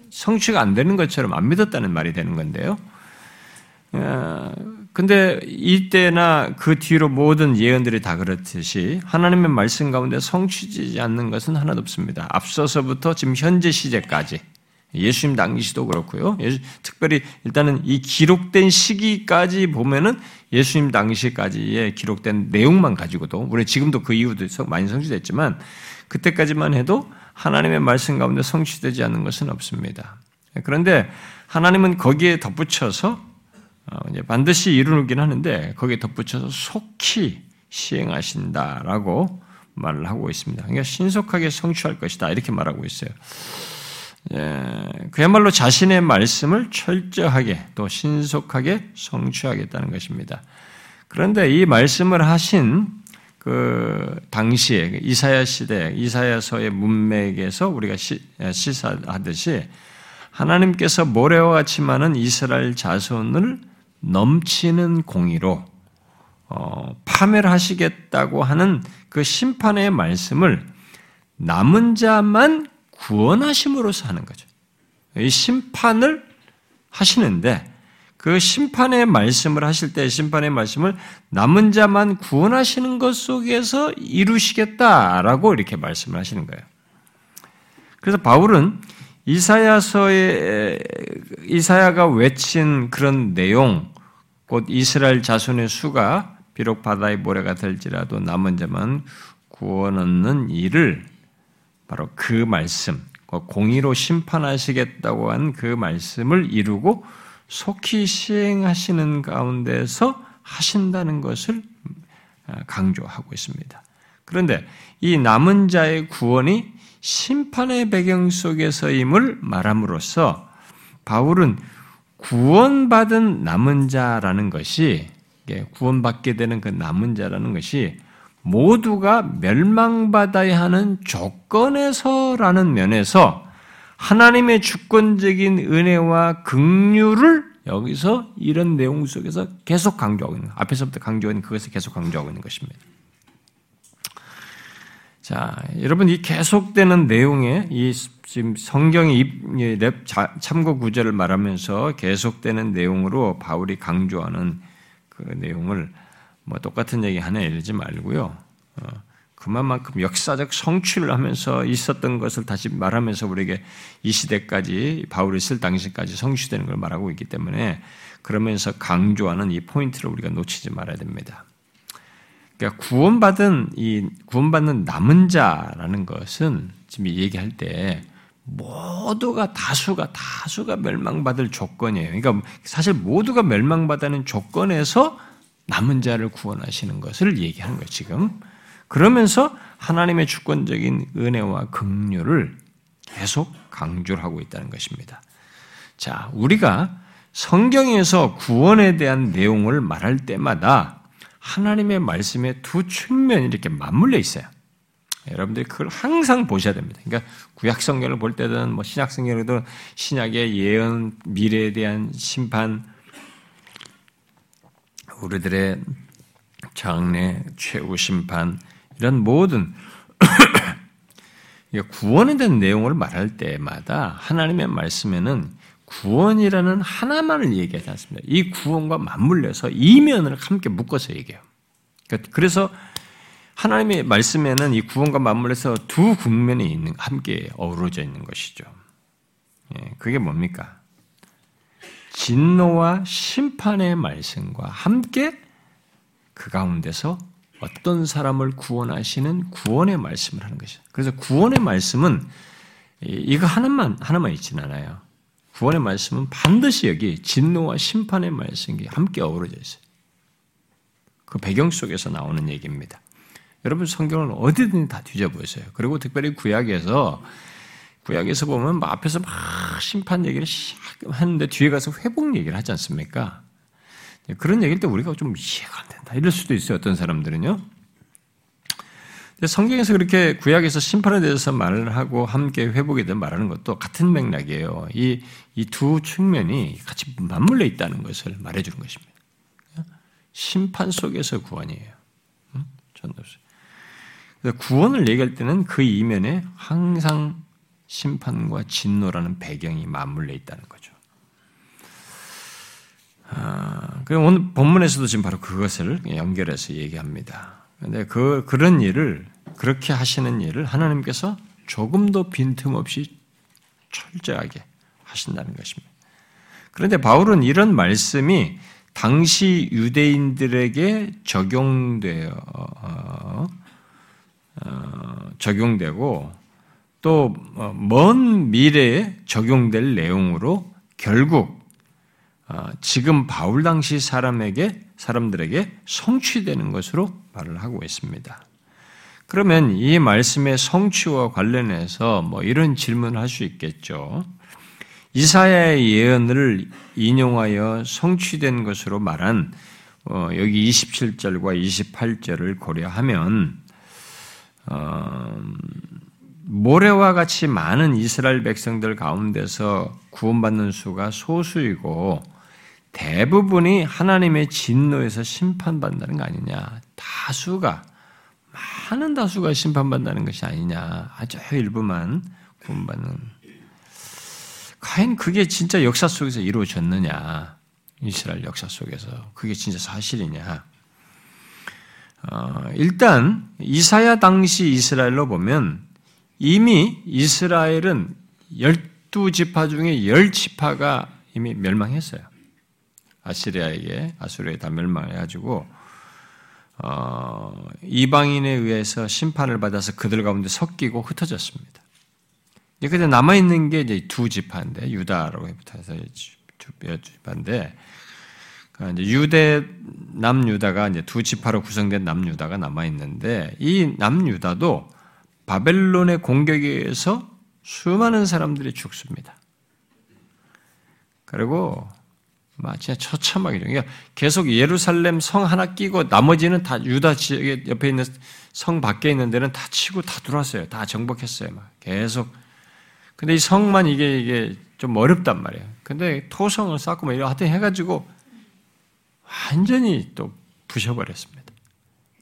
성취가 안 되는 것처럼 안 믿었다는 말이 되는 건데요. 근데 이때나 그 뒤로 모든 예언들이 다 그렇듯이 하나님의 말씀 가운데 성취되지 않는 것은 하나도 없습니다. 앞서서부터 지금 현재 시제까지 예수님 당시도 그렇고요. 예수, 특별히 일단은 이 기록된 시기까지 보면은 예수님 당시까지의 기록된 내용만 가지고도, 물론 지금도 그 이후도 많이 성취됐지만 그때까지만 해도 하나님의 말씀 가운데 성취되지 않는 것은 없습니다. 그런데 하나님은 거기에 덧붙여서 반드시 이루긴 하는데 거기에 덧붙여서 속히 시행하신다라고 말을 하고 있습니다. 그러니까 신속하게 성취할 것이다 이렇게 말하고 있어요. 예, 그야말로 자신의 말씀을 철저하게 또 신속하게 성취하겠다는 것입니다. 그런데 이 말씀을 하신 그 당시에 이사야 시대, 이사야서의 문맥에서 우리가 시, 시사하듯이 하나님께서 모래와 같이 많은 이스라엘 자손을 넘치는 공의로 어, 파멸하시겠다고 하는 그 심판의 말씀을 남은 자만 구원하심으로써 하는 거죠. 이 심판을 하시는데 그 심판의 말씀을 하실 때 심판의 말씀을 남은 자만 구원하시는 것 속에서 이루시겠다라고 이렇게 말씀을 하시는 거예요. 그래서 바울은 이사야서의 이사야가 외친 그런 내용, 곧 이스라엘 자손의 수가 비록 바다의 모래가 될지라도 남은 자만 구원 얻는 일을 바로 그 말씀, 공의로 심판하시겠다고 한 그 말씀을 이루고 속히 시행하시는 가운데서 하신다는 것을 강조하고 있습니다. 그런데 이 남은 자의 구원이 심판의 배경 속에서임을 말함으로써 바울은 구원받은 남은 자라는 것이, 구원받게 되는 그 남은 자라는 것이 모두가 멸망받아야 하는 조건에서라는 면에서 하나님의 주권적인 은혜와 긍휼을 여기서 이런 내용 속에서 계속 강조하고 있는, 앞에서부터 강조한 그것을 계속 강조하고 있는 것입니다. 자, 여러분 이 계속되는 내용에 이 지금 성경의 참고 구절을 말하면서 계속되는 내용으로 바울이 강조하는 그 내용을 뭐 똑같은 얘기 하나 이러지 말고요. 어, 그만큼 역사적 성취를 하면서 있었던 것을 다시 말하면서 우리에게 이 시대까지, 바울이 쓸 당시까지 성취되는 걸 말하고 있기 때문에 그러면서 강조하는 이 포인트를 우리가 놓치지 말아야 됩니다. 그러니까 구원받은, 이 구원받는 남은 자라는 것은 지금 얘기할 때 모두가 다수가 다수가 멸망받을 조건이에요. 그러니까 사실 모두가 멸망받는 조건에서 남은 자를 구원하시는 것을 얘기하는 거예요, 지금. 그러면서 하나님의 주권적인 은혜와 긍휼을 계속 강조를 하고 있다는 것입니다. 자, 우리가 성경에서 구원에 대한 내용을 말할 때마다 하나님의 말씀의 두 측면이 이렇게 맞물려 있어요. 여러분들이 그걸 항상 보셔야 됩니다. 그러니까 구약 성경을 볼 때든 뭐 신약 성경을 보든 신약의 예언, 미래에 대한 심판, 우리들의 장래, 최후 심판, 이런 모든 구원에 대한 내용을 말할 때마다 하나님의 말씀에는 구원이라는 하나만을 얘기하지 않습니다. 이 구원과 맞물려서 이면을 함께 묶어서 얘기해요. 그래서 하나님의 말씀에는 이 구원과 맞물려서 두 국면이 있는, 함께 어우러져 있는 것이죠. 그게 뭡니까? 진노와 심판의 말씀과 함께 그 가운데서 어떤 사람을 구원하시는 구원의 말씀을 하는 것이죠. 그래서 구원의 말씀은 이거 하나만 하나만 있지는 않아요. 구원의 말씀은 반드시 여기 진노와 심판의 말씀이 함께 어우러져 있어요. 그 배경 속에서 나오는 얘기입니다. 여러분 성경을 어디든 다 뒤져보세요. 그리고 특별히 구약에서 구약에서 보면 막 앞에서 막 심판 얘기를 하는데 뒤에 가서 회복 얘기를 하지 않습니까? 그런 얘기일 때 우리가 좀 이해가 안 된다 이럴 수도 있어요. 어떤 사람들은요. 근데 성경에서 그렇게 구약에서 심판에 대해서 말을 하고 함께 회복에 대해 말하는 것도 같은 맥락이에요. 이, 이 두 측면이 같이 맞물려 있다는 것을 말해주는 것입니다. 심판 속에서 구원이에요. 응? 그래서 구원을 얘기할 때는 그 이면에 항상 심판과 진노라는 배경이 맞물려 있다는 거죠. 아, 그럼 오늘 본문에서도 지금 바로 그것을 연결해서 얘기합니다. 그런데 그, 그런 일을, 그렇게 하시는 일을 하나님께서 조금도 빈틈없이 철저하게 하신다는 것입니다. 그런데 바울은 이런 말씀이 당시 유대인들에게 적용되어 어, 어, 적용되고 또 먼 미래에 적용될 내용으로 결국 어, 지금 바울 당시 사람에게 사람들에게 성취되는 것으로 말을 하고 있습니다. 그러면 이 말씀의 성취와 관련해서 뭐 이런 질문을 할 수 있겠죠. 이사야의 예언을 인용하여 성취된 것으로 말한 어, 여기 이십칠 절과 이십팔 절을 고려하면 어, 모래와 같이 많은 이스라엘 백성들 가운데서 구원받는 수가 소수이고 대부분이 하나님의 진노에서 심판받는다는 거 아니냐. 다수가 많은 다수가 심판받는다는 것이 아니냐. 아주 일부만 구원받는. 과연 그게 진짜 역사 속에서 이루어졌느냐. 이스라엘 역사 속에서. 그게 진짜 사실이냐. 어, 일단 이사야 당시 이스라엘로 보면 이미 이스라엘은 열두 지파 중에 열 지파가 이미 멸망했어요. 아시리아에게, 아수르에 다 멸망해가지고 어, 이방인에 의해서 심판을 받아서 그들 가운데 섞이고 흩어졌습니다. 그런데 남아있는 게 이제 두 지파인데, 유다라고 해서 두 지파인데, 그러니까 이제 유대, 남유다가 이제 두 지파로 구성된 남유다가 남아있는데, 이 남유다도 바벨론의 공격에 의해서 수많은 사람들이 죽습니다. 그리고 막 진짜 처참하게 그러니까 계속 예루살렘 성 하나 끼고 나머지는 다 유다 지역에 옆에 있는 성 밖에 있는 데는 다 치고 다 들어왔어요. 다 정복했어요. 막 계속. 근데 이 성만 이게 이게 좀 어렵단 말이에요. 근데 토성을 쌓고 막 하여튼 해가지고 완전히 또 부셔버렸습니다.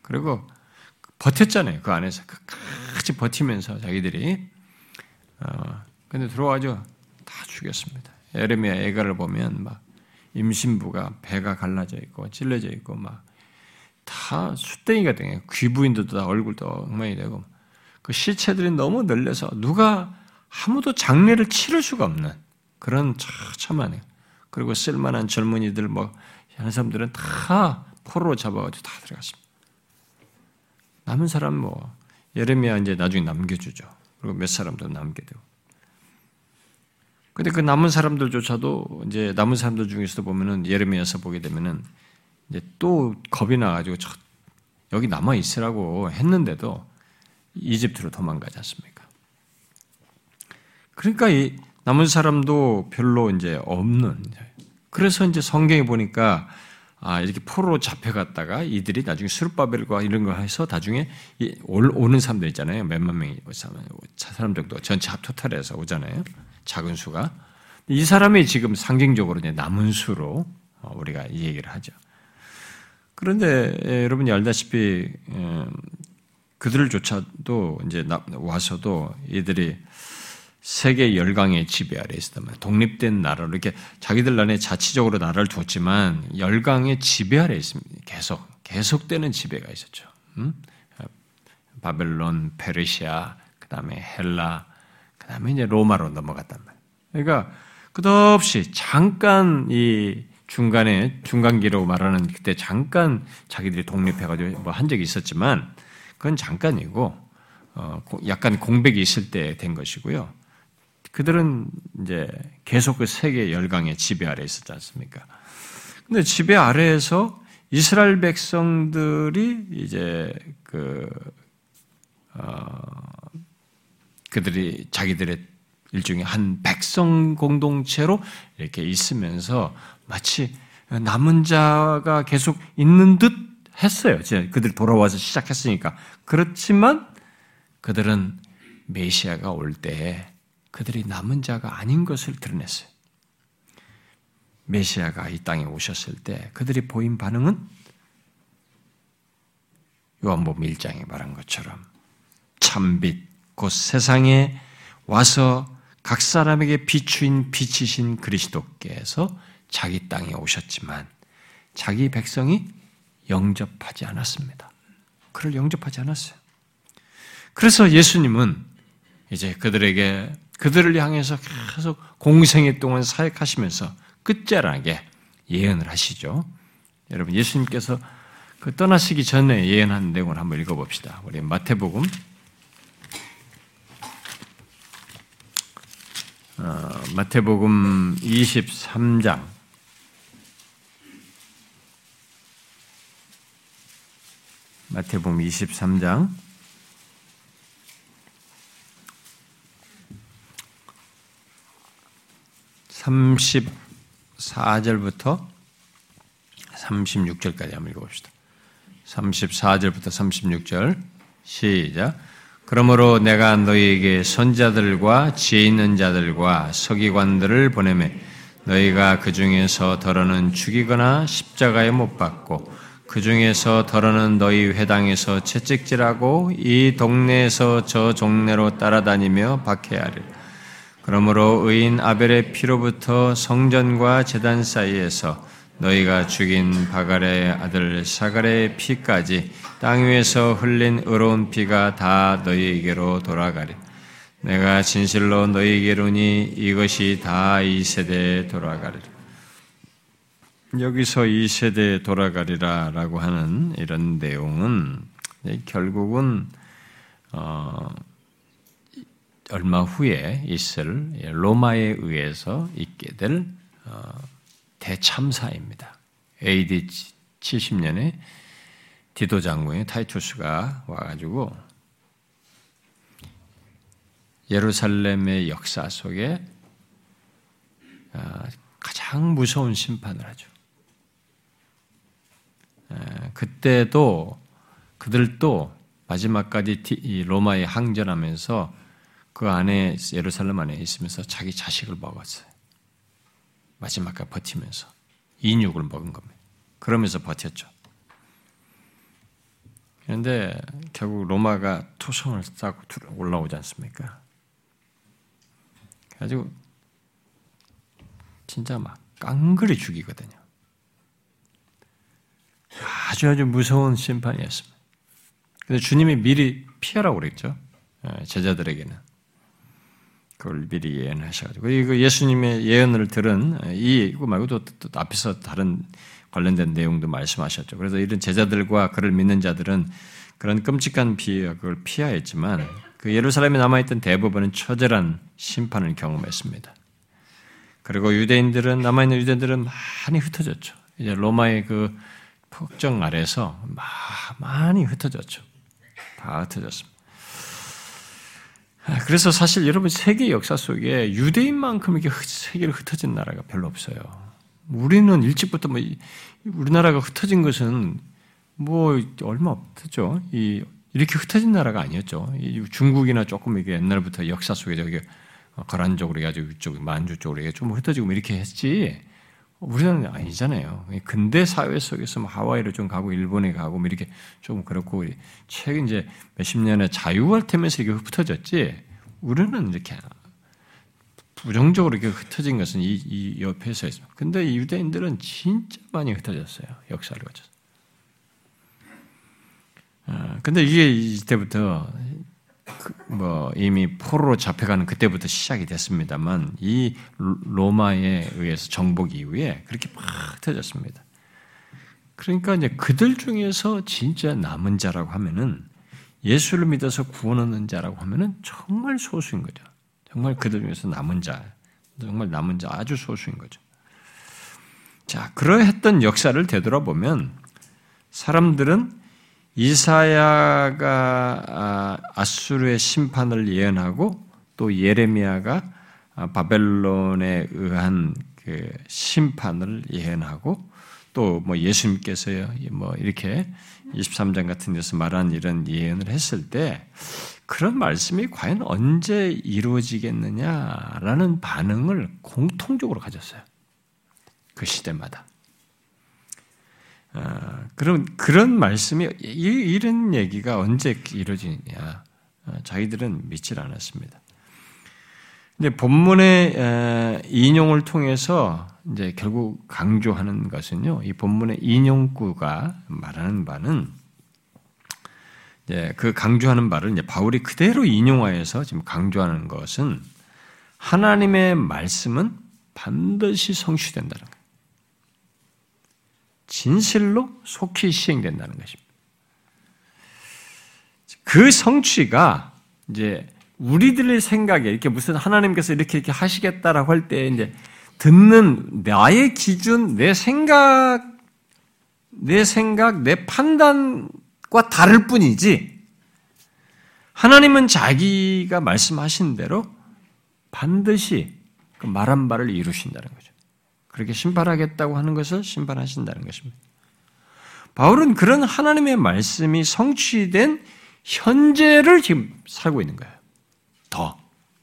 그리고 버텼잖아요. 그 안에서 끝까지 버티면서 자기들이 어 근데 들어와서 다 죽였습니다. 예레미야 애가를 보면 막 임신부가 배가 갈라져 있고 찔러져 있고 막 다 숫댕이가 되네요. 귀부인들도 다 얼굴도 엉망이 되고 그 시체들이 너무 널려서 누가 아무도 장례를 치를 수가 없는 그런 처참하네요. 그리고 쓸만한 젊은이들 뭐 하는 사람들은 다 포로로 잡아가지고 다 들어갔습니다. 남은 사람 뭐 예레미야 이제 나중에 남겨주죠. 그리고 몇 사람도 남게 되고. 근데 그 남은 사람들조차도 이제 남은 사람들 중에서도 보면은 예레미야서 보게 되면은 이제 또 겁이 나가지고 저 여기 남아 있으라고 했는데도 이집트로 도망가지 않습니까? 그러니까 이 남은 사람도 별로 이제 없는. 그래서 이제 성경에 보니까. 아, 이렇게 포로로 잡혀갔다가 이들이 나중에 수르바벨과 이런 걸 해서 나중에 오는 사람들 있잖아요. 몇만 명이 사람 정도 전체 토탈에서 오잖아요. 작은 수가. 이 사람이 지금 상징적으로 이제 남은 수로 우리가 이 얘기를 하죠. 그런데 여러분이 알다시피 그들조차도 이제 와서도 이들이 세계 열강의 지배 아래에 있었다면 독립된 나라로 이렇게 자기들 안에 자치적으로 나라를 뒀지만 열강의 지배 아래에 있습니다. 계속 계속되는 지배가 있었죠. 음? 바벨론, 페르시아, 그다음에 헬라, 그다음에 이제 로마로 넘어갔단 말이에요. 그러니까 끝없이 잠깐 이 중간에 중간기로 말하는 그때 잠깐 자기들이 독립해가지고 뭐 한 적이 있었지만 그건 잠깐이고 어, 약간 공백이 있을 때 된 것이고요. 그들은 이제 계속 그 세계 열강의 지배 아래에 있었지 않습니까? 근데 지배 아래에서 이스라엘 백성들이 이제 그, 어, 그들이 자기들의 일종의 한 백성 공동체로 이렇게 있으면서 마치 남은 자가 계속 있는 듯 했어요. 그들이 돌아와서 시작했으니까. 그렇지만 그들은 메시아가 올 때에 그들이 남은 자가 아닌 것을 드러냈어요. 메시아가 이 땅에 오셨을 때 그들이 보인 반응은 요한복음 일 장에 말한 것처럼 참빛, 곧 세상에 와서 각 사람에게 비추인 빛이신 그리스도께서 자기 땅에 오셨지만 자기 백성이 영접하지 않았습니다. 그를 영접하지 않았어요. 그래서 예수님은 이제 그들에게 그들을 향해서 계속 공생애 동안 사역하시면서 끝자락에 예언을 하시죠. 여러분, 예수님께서 그 떠나시기 전에 예언한 내용을 한번 읽어봅시다. 우리 마태복음 어, 마태복음 이십삼 장 마태복음 이십삼 장 삼십사 절부터 삼십육 절까지 한번 읽어봅시다. 삼십사 절부터 삼십육 절 시작. 그러므로 내가 너희에게 선자들과 지혜 있는 자들과 서기관들을 보내매 너희가 그 중에서 더러는 죽이거나 십자가에 못 박고 그 중에서 더러는 너희 회당에서 채찍질하고 이 동네에서 저 종래로 따라다니며 박해하리라. 그러므로 의인 아벨의 피로부터 성전과 제단 사이에서 너희가 죽인 바갈의 아들 사갈의 피까지 땅 위에서 흘린 의로운 피가 다 너희에게로 돌아가리. 내가 진실로 너희에게로니 이것이 다 이 세대에 돌아가리라. 여기서 이 세대에 돌아가리라 라고 하는 이런 내용은 결국은 어, 얼마 후에 있을 로마에 의해서 있게 될 어, 대참사입니다. 에이디 칠십 년에 디도 장군의 타이투스가 와가지고 예루살렘의 역사 속에 가장 무서운 심판을 하죠. 그때도 그들도 마지막까지 로마에 항전하면서 그 안에 예루살렘 안에 있으면서 자기 자식을 먹었어요. 마지막까지 버티면서 인육을 먹은 겁니다. 그러면서 버텼죠. 그런데 결국 로마가 투성을 싸고 올라오지 않습니까? 그래가지고 진짜 막 깡그리 죽이거든요. 아주 아주 무서운 심판이었습니다. 근데 주님이 미리 피하라고 그랬죠. 제자들에게는. 그걸 미리 예언하셔가지고 이거 예수님의 예언을 들은 이 이거 말고도 또 앞에서 다른 관련된 내용도 말씀하셨죠. 그래서 이런 제자들과 그를 믿는 자들은 그런 끔찍한 비유와 그걸 피하였지만 그 예루살렘에 남아있던 대부분은 처절한 심판을 경험했습니다. 그리고 유대인들은 남아있는 유대인들은 많이 흩어졌죠. 이제 로마의 그 폭정 아래서 많이 흩어졌죠. 다 흩어졌습니다. 그래서 사실 여러분 세계 역사 속에 유대인만큼 이렇게 세계를 흩어진 나라가 별로 없어요. 우리는 일찍부터 뭐 우리나라가 흩어진 것은 뭐 얼마 없었죠. 이 이렇게 흩어진 나라가 아니었죠. 이 중국이나 조금 이게 옛날부터 역사 속에 저기 거란 쪽으로 해가지고 이쪽 만주 쪽으로 이게 좀 흩어지고 이렇게 했지. 우리나라는 아니잖아요. 근대 사회 속에서 뭐 하와이로 좀 가고 일본에 가고 뭐 이렇게 좀 그렇고 최근 이제 몇십 년에 자유화 되면서 이렇게 흩어졌지. 우리는 이렇게 부정적으로 이렇게 흩어진 것은 이, 이 옆에서 있습니다. 근데 이 유대인들은 진짜 많이 흩어졌어요. 역사를 거쳐서. 아, 근데 이게 이때부터 그 뭐 이미 포로로 잡혀가는 그때부터 시작이 됐습니다만 이 로마에 의해서 정복 이후에 그렇게 막 터졌습니다. 그러니까 이제 그들 중에서 진짜 남은 자라고 하면은 예수를 믿어서 구원 얻는 자라고 하면은 정말 소수인 거죠. 정말 그들 중에서 남은 자, 정말 남은 자 아주 소수인 거죠. 자, 그러했던 역사를 되돌아보면 사람들은 이사야가 아수르의 심판을 예언하고 또 예레미야가 바벨론에 의한 그 심판을 예언하고 또 뭐 예수님께서 뭐 이렇게 이십삼 장 같은 데서 말한 이런 예언을 했을 때 그런 말씀이 과연 언제 이루어지겠느냐라는 반응을 공통적으로 가졌어요. 그 시대마다. 아, 그럼 그런 말씀이 이런 얘기가 언제 이루어지냐? 자기들은 믿질 않았습니다. 근데 본문의 인용을 통해서 이제 결국 강조하는 것은요, 이 본문의 인용구가 말하는 바는 이제 그 강조하는 바를 이제 바울이 그대로 인용하여서 지금 강조하는 것은 하나님의 말씀은 반드시 성취된다는 거예요. 진실로 속히 시행된다는 것입니다. 그 성취가 이제 우리들의 생각에 이렇게 무슨 하나님께서 이렇게 이렇게 하시겠다라고 할 때 이제 듣는 나의 기준, 내 생각, 내 생각, 내 판단과 다를 뿐이지 하나님은 자기가 말씀하신 대로 반드시 그 말한 바를 이루신다는 거죠. 그렇게 심판하겠다고 하는 것을 심판하신다는 것입니다. 바울은 그런 하나님의 말씀이 성취된 현재를 지금 살고 있는 거예요. 더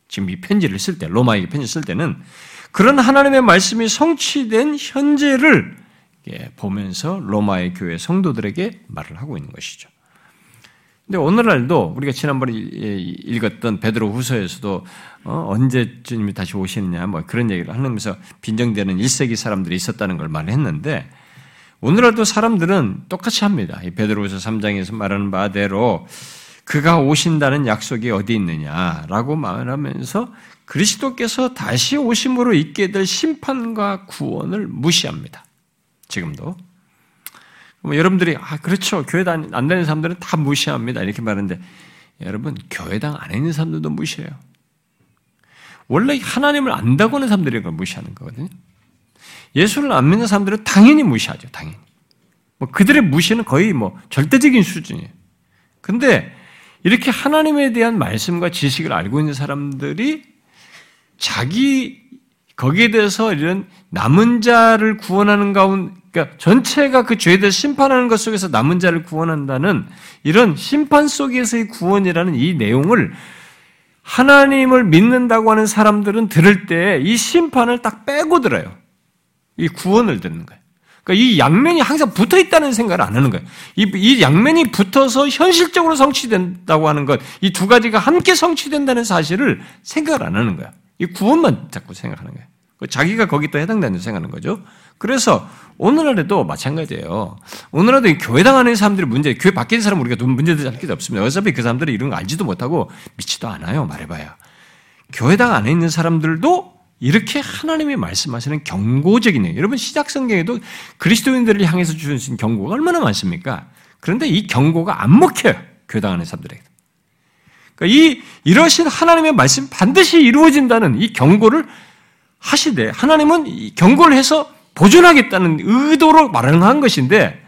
지금 이 편지를 쓸 때, 로마에게 편지를 쓸 때는 그런 하나님의 말씀이 성취된 현재를 보면서 로마의 교회 성도들에게 말을 하고 있는 것이죠. 근데 오늘날도 우리가 지난번에 읽었던 베드로 후서에서도 어, 언제 주님이 다시 오시느냐 뭐 그런 얘기를 하면서 빈정대는 일 세기 사람들이 있었다는 걸 말했는데 오늘날도 사람들은 똑같이 합니다. 이 베드로 후서 삼 장에서 말하는 바대로 그가 오신다는 약속이 어디 있느냐라고 말하면서 그리스도께서 다시 오심으로 있게 될 심판과 구원을 무시합니다. 지금도. 뭐 여러분들이 아 그렇죠. 교회당 안 다니는 사람들은 다 무시합니다. 이렇게 말하는데 여러분 교회당 안에 있는 사람들도 무시해요. 원래 하나님을 안다고 하는 사람들이 그걸 무시하는 거거든요. 예수를 안 믿는 사람들은 당연히 무시하죠. 당연히. 뭐 그들의 무시는 거의 뭐 절대적인 수준이에요. 근데 이렇게 하나님에 대한 말씀과 지식을 알고 있는 사람들이 자기 거기에 대해서 이런 남은 자를 구원하는 가운데 그러니까 전체가 그 죄에 대해 심판하는 것 속에서 남은 자를 구원한다는 이런 심판 속에서의 구원이라는 이 내용을 하나님을 믿는다고 하는 사람들은 들을 때 이 심판을 딱 빼고 들어요. 이 구원을 듣는 거예요. 그러니까 이 양면이 항상 붙어 있다는 생각을 안 하는 거예요. 이, 이 양면이 붙어서 현실적으로 성취된다고 하는 것, 이 두 가지가 함께 성취된다는 사실을 생각을 안 하는 거예요. 이 구원만 자꾸 생각하는 거예요. 자기가 거기에 또 해당된다고 생각하는 거죠. 그래서 오늘날에도 마찬가지예요. 오늘날도 교회당 안에 사람들이 문제, 교회 밖에 있는 사람 우리가 문제도 할 게 없습니다. 어차피 그 사람들이 이런 거 알지도 못하고 믿지도 않아요. 말해봐요. 교회당 안에 있는 사람들도 이렇게 하나님이 말씀하시는 경고적인 내용. 여러분 시작 성경에도 그리스도인들을 향해서 주신 경고가 얼마나 많습니까? 그런데 이 경고가 안 먹혀요. 교회당 안에 사람들에게. 그러니까 이 이러신 하나님의 말씀 반드시 이루어진다는 이 경고를 하시되 하나님은 이 경고를 해서 보존하겠다는 의도로 말을 한 것인데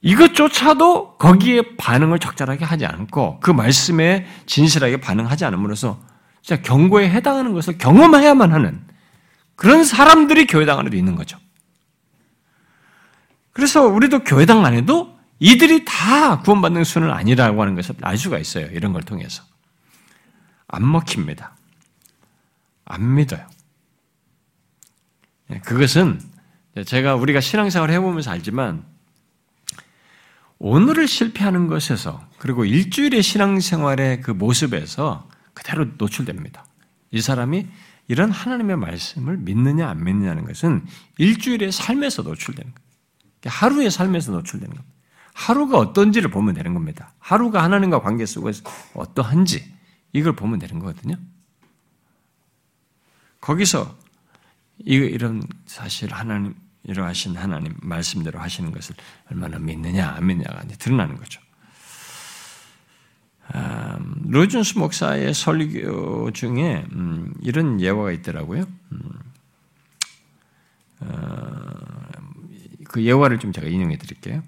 이것조차도 거기에 반응을 적절하게 하지 않고 그 말씀에 진실하게 반응하지 않음으로써 진짜 경고에 해당하는 것을 경험해야만 하는 그런 사람들이 교회당 안에도 있는 거죠. 그래서 우리도 교회당 안에도 이들이 다 구원받는 수는 아니라고 하는 것을 알 수가 있어요. 이런 걸 통해서. 안 먹힙니다. 안 믿어요. 그것은 제가 우리가 신앙생활을 해보면서 알지만 오늘을 실패하는 것에서 그리고 일주일의 신앙생활의 그 모습에서 그대로 노출됩니다. 이 사람이 이런 하나님의 말씀을 믿느냐 안 믿느냐는 것은 일주일의 삶에서 노출되는 거예요. 하루의 삶에서 노출되는 겁니다. 하루가 어떤지를 보면 되는 겁니다. 하루가 하나님과 관계 속에서 어떠한지 이걸 보면 되는 거거든요. 거기서 이런 사실 하나님 이러하신 하나님 말씀대로 하시는 것을 얼마나 믿느냐 안 믿느냐가 이제 드러나는 거죠. 아, 로준수 목사의 설교 중에 음, 이런 예화가 있더라고요. 음, 어, 그 예화를 좀 제가 인용해 드릴게요.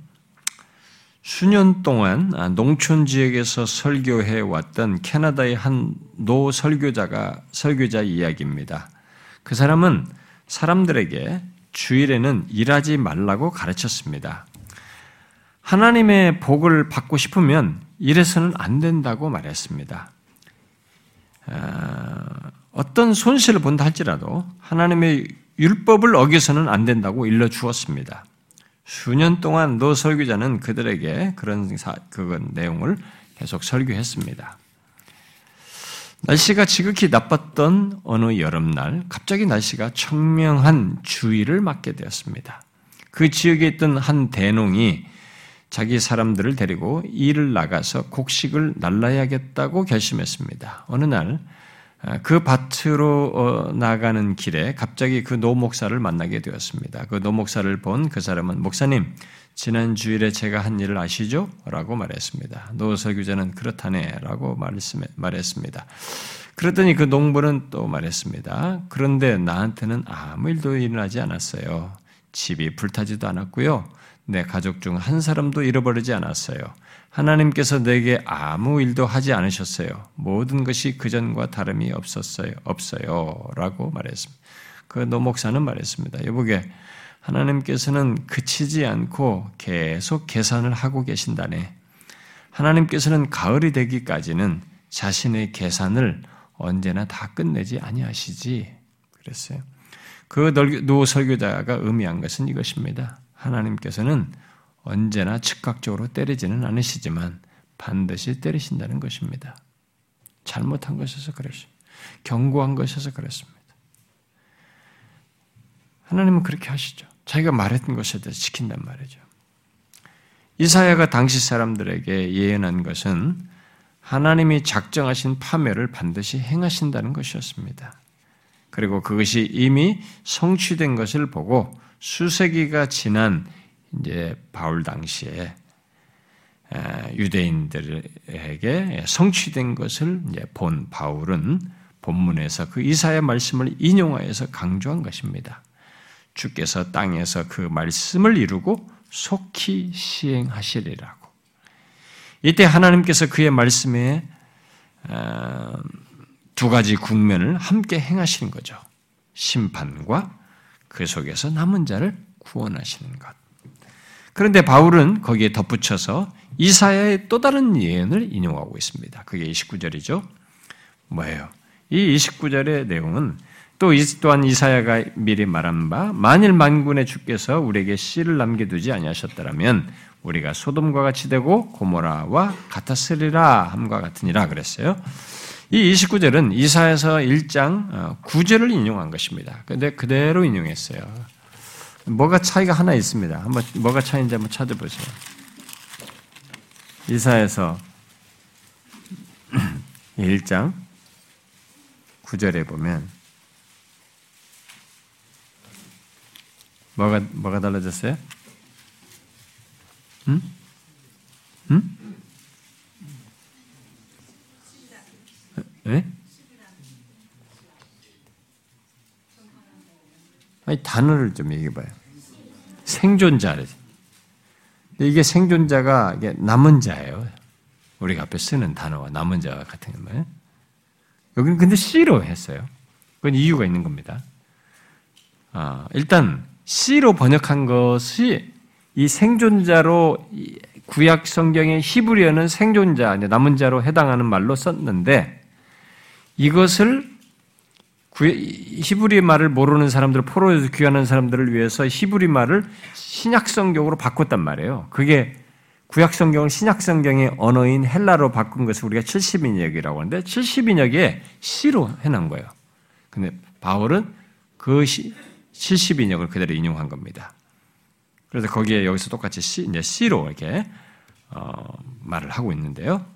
수년 동안 농촌 지역에서 설교해 왔던 캐나다의 한 노 설교자가 설교자 이야기입니다. 그 사람은 사람들에게 주일에는 일하지 말라고 가르쳤습니다. 하나님의 복을 받고 싶으면 일해서는 안 된다고 말했습니다. 어떤 손실을 본다 할지라도 하나님의 율법을 어겨서는 안 된다고 일러주었습니다. 수년 동안 노 설교자는 그들에게 그런 사, 그건 내용을 계속 설교했습니다. 날씨가 지극히 나빴던 어느 여름날 갑자기 날씨가 청명한 주위를 맞게 되었습니다. 그 지역에 있던 한 대농이 자기 사람들을 데리고 일을 나가서 곡식을 날라야겠다고 결심했습니다. 어느 날 그 밭으로 나가는 길에 갑자기 그 노 목사를 만나게 되었습니다. 그 노 목사를 본 그 사람은 목사님, 지난 주일에 제가 한 일을 아시죠? 라고 말했습니다. 노 설교자는 그렇다네 라고 말했습니다. 그랬더니 그 농부는 또 말했습니다. 그런데 나한테는 아무 일도 일어나지 않았어요. 집이 불타지도 않았고요. 내 가족 중 한 사람도 잃어버리지 않았어요. 하나님께서 내게 아무 일도 하지 않으셨어요. 모든 것이 그전과 다름이 없었어요. 없어요. 라고 말했습니다. 그 노목사는 말했습니다. 여보게, 하나님께서는 그치지 않고 계속 계산을 하고 계신다네. 하나님께서는 가을이 되기까지는 자신의 계산을 언제나 다 끝내지 아니하시지. 그랬어요. 그 노 설교자가 의미한 것은 이것입니다. 하나님께서는 언제나 즉각적으로 때리지는 않으시지만 반드시 때리신다는 것입니다. 잘못한 것에서 그랬습니다. 경고한 것에서 그랬습니다. 하나님은 그렇게 하시죠. 자기가 말했던 것에 대해서 지킨단 말이죠. 이사야가 당시 사람들에게 예언한 것은 하나님이 작정하신 파멸을 반드시 행하신다는 것이었습니다. 그리고 그것이 이미 성취된 것을 보고 수세기가 지난 이제 바울 당시에 유대인들에게 성취된 것을 이제 본 바울은 본문에서 그 이사야 말씀을 인용하여서 강조한 것입니다. 주께서 땅에서 그 말씀을 이루고 속히 시행하시리라고. 이때 하나님께서 그의 말씀에 두 가지 국면을 함께 행하시는 거죠. 심판과 그 속에서 남은 자를 구원하시는 것. 그런데 바울은 거기에 덧붙여서 이사야의 또 다른 예언을 인용하고 있습니다. 그게 이십구 절이죠. 뭐예요? 이 이십구 절의 내용은 또 또한 이사야가 미리 말한 바 만일 만군의 주께서 우리에게 씨를 남겨두지 아니하셨다면 우리가 소돔과 같이 되고 고모라와 같았으리라 함과 같으니라 그랬어요. 이 이십구 절은 이사야서 일 장 구 절을 인용한 것입니다. 그런데 그대로 인용했어요. 뭐가 차이가 하나 있습니다. 한번 뭐가 차이인지 한번 찾아보세요. 이사야서 일 장 구 절에 보면 뭐가 뭐가 달라졌어요? 응? 응? 예? 아니, 단어를 좀 얘기해봐요. 생존자. 이게 생존자가 이게 남은 자예요. 우리가 앞에 쓰는 단어와 남은 자와 같은 거예요. 여기는 근데 C로 했어요. 그건 이유가 있는 겁니다. 아, 일단 C로 번역한 것이 이 생존자로 구약 성경의 히브리어는 생존자, 남은 자로 해당하는 말로 썼는데 이것을 히브리 말을 모르는 사람들, 포로에서 귀환한 사람들을 위해서 히브리 말을 신약성경으로 바꿨단 말이에요. 그게 구약성경을 신약성경의 언어인 헬라로 바꾼 것을 우리가 칠십인역이라고 하는데 칠십인역에 C로 해놓은 거예요. 근데 바울은 그 칠십인역을 그대로 인용한 겁니다. 그래서 거기에 여기서 똑같이 C, 이제 C로 이렇게 어, 말을 하고 있는데요.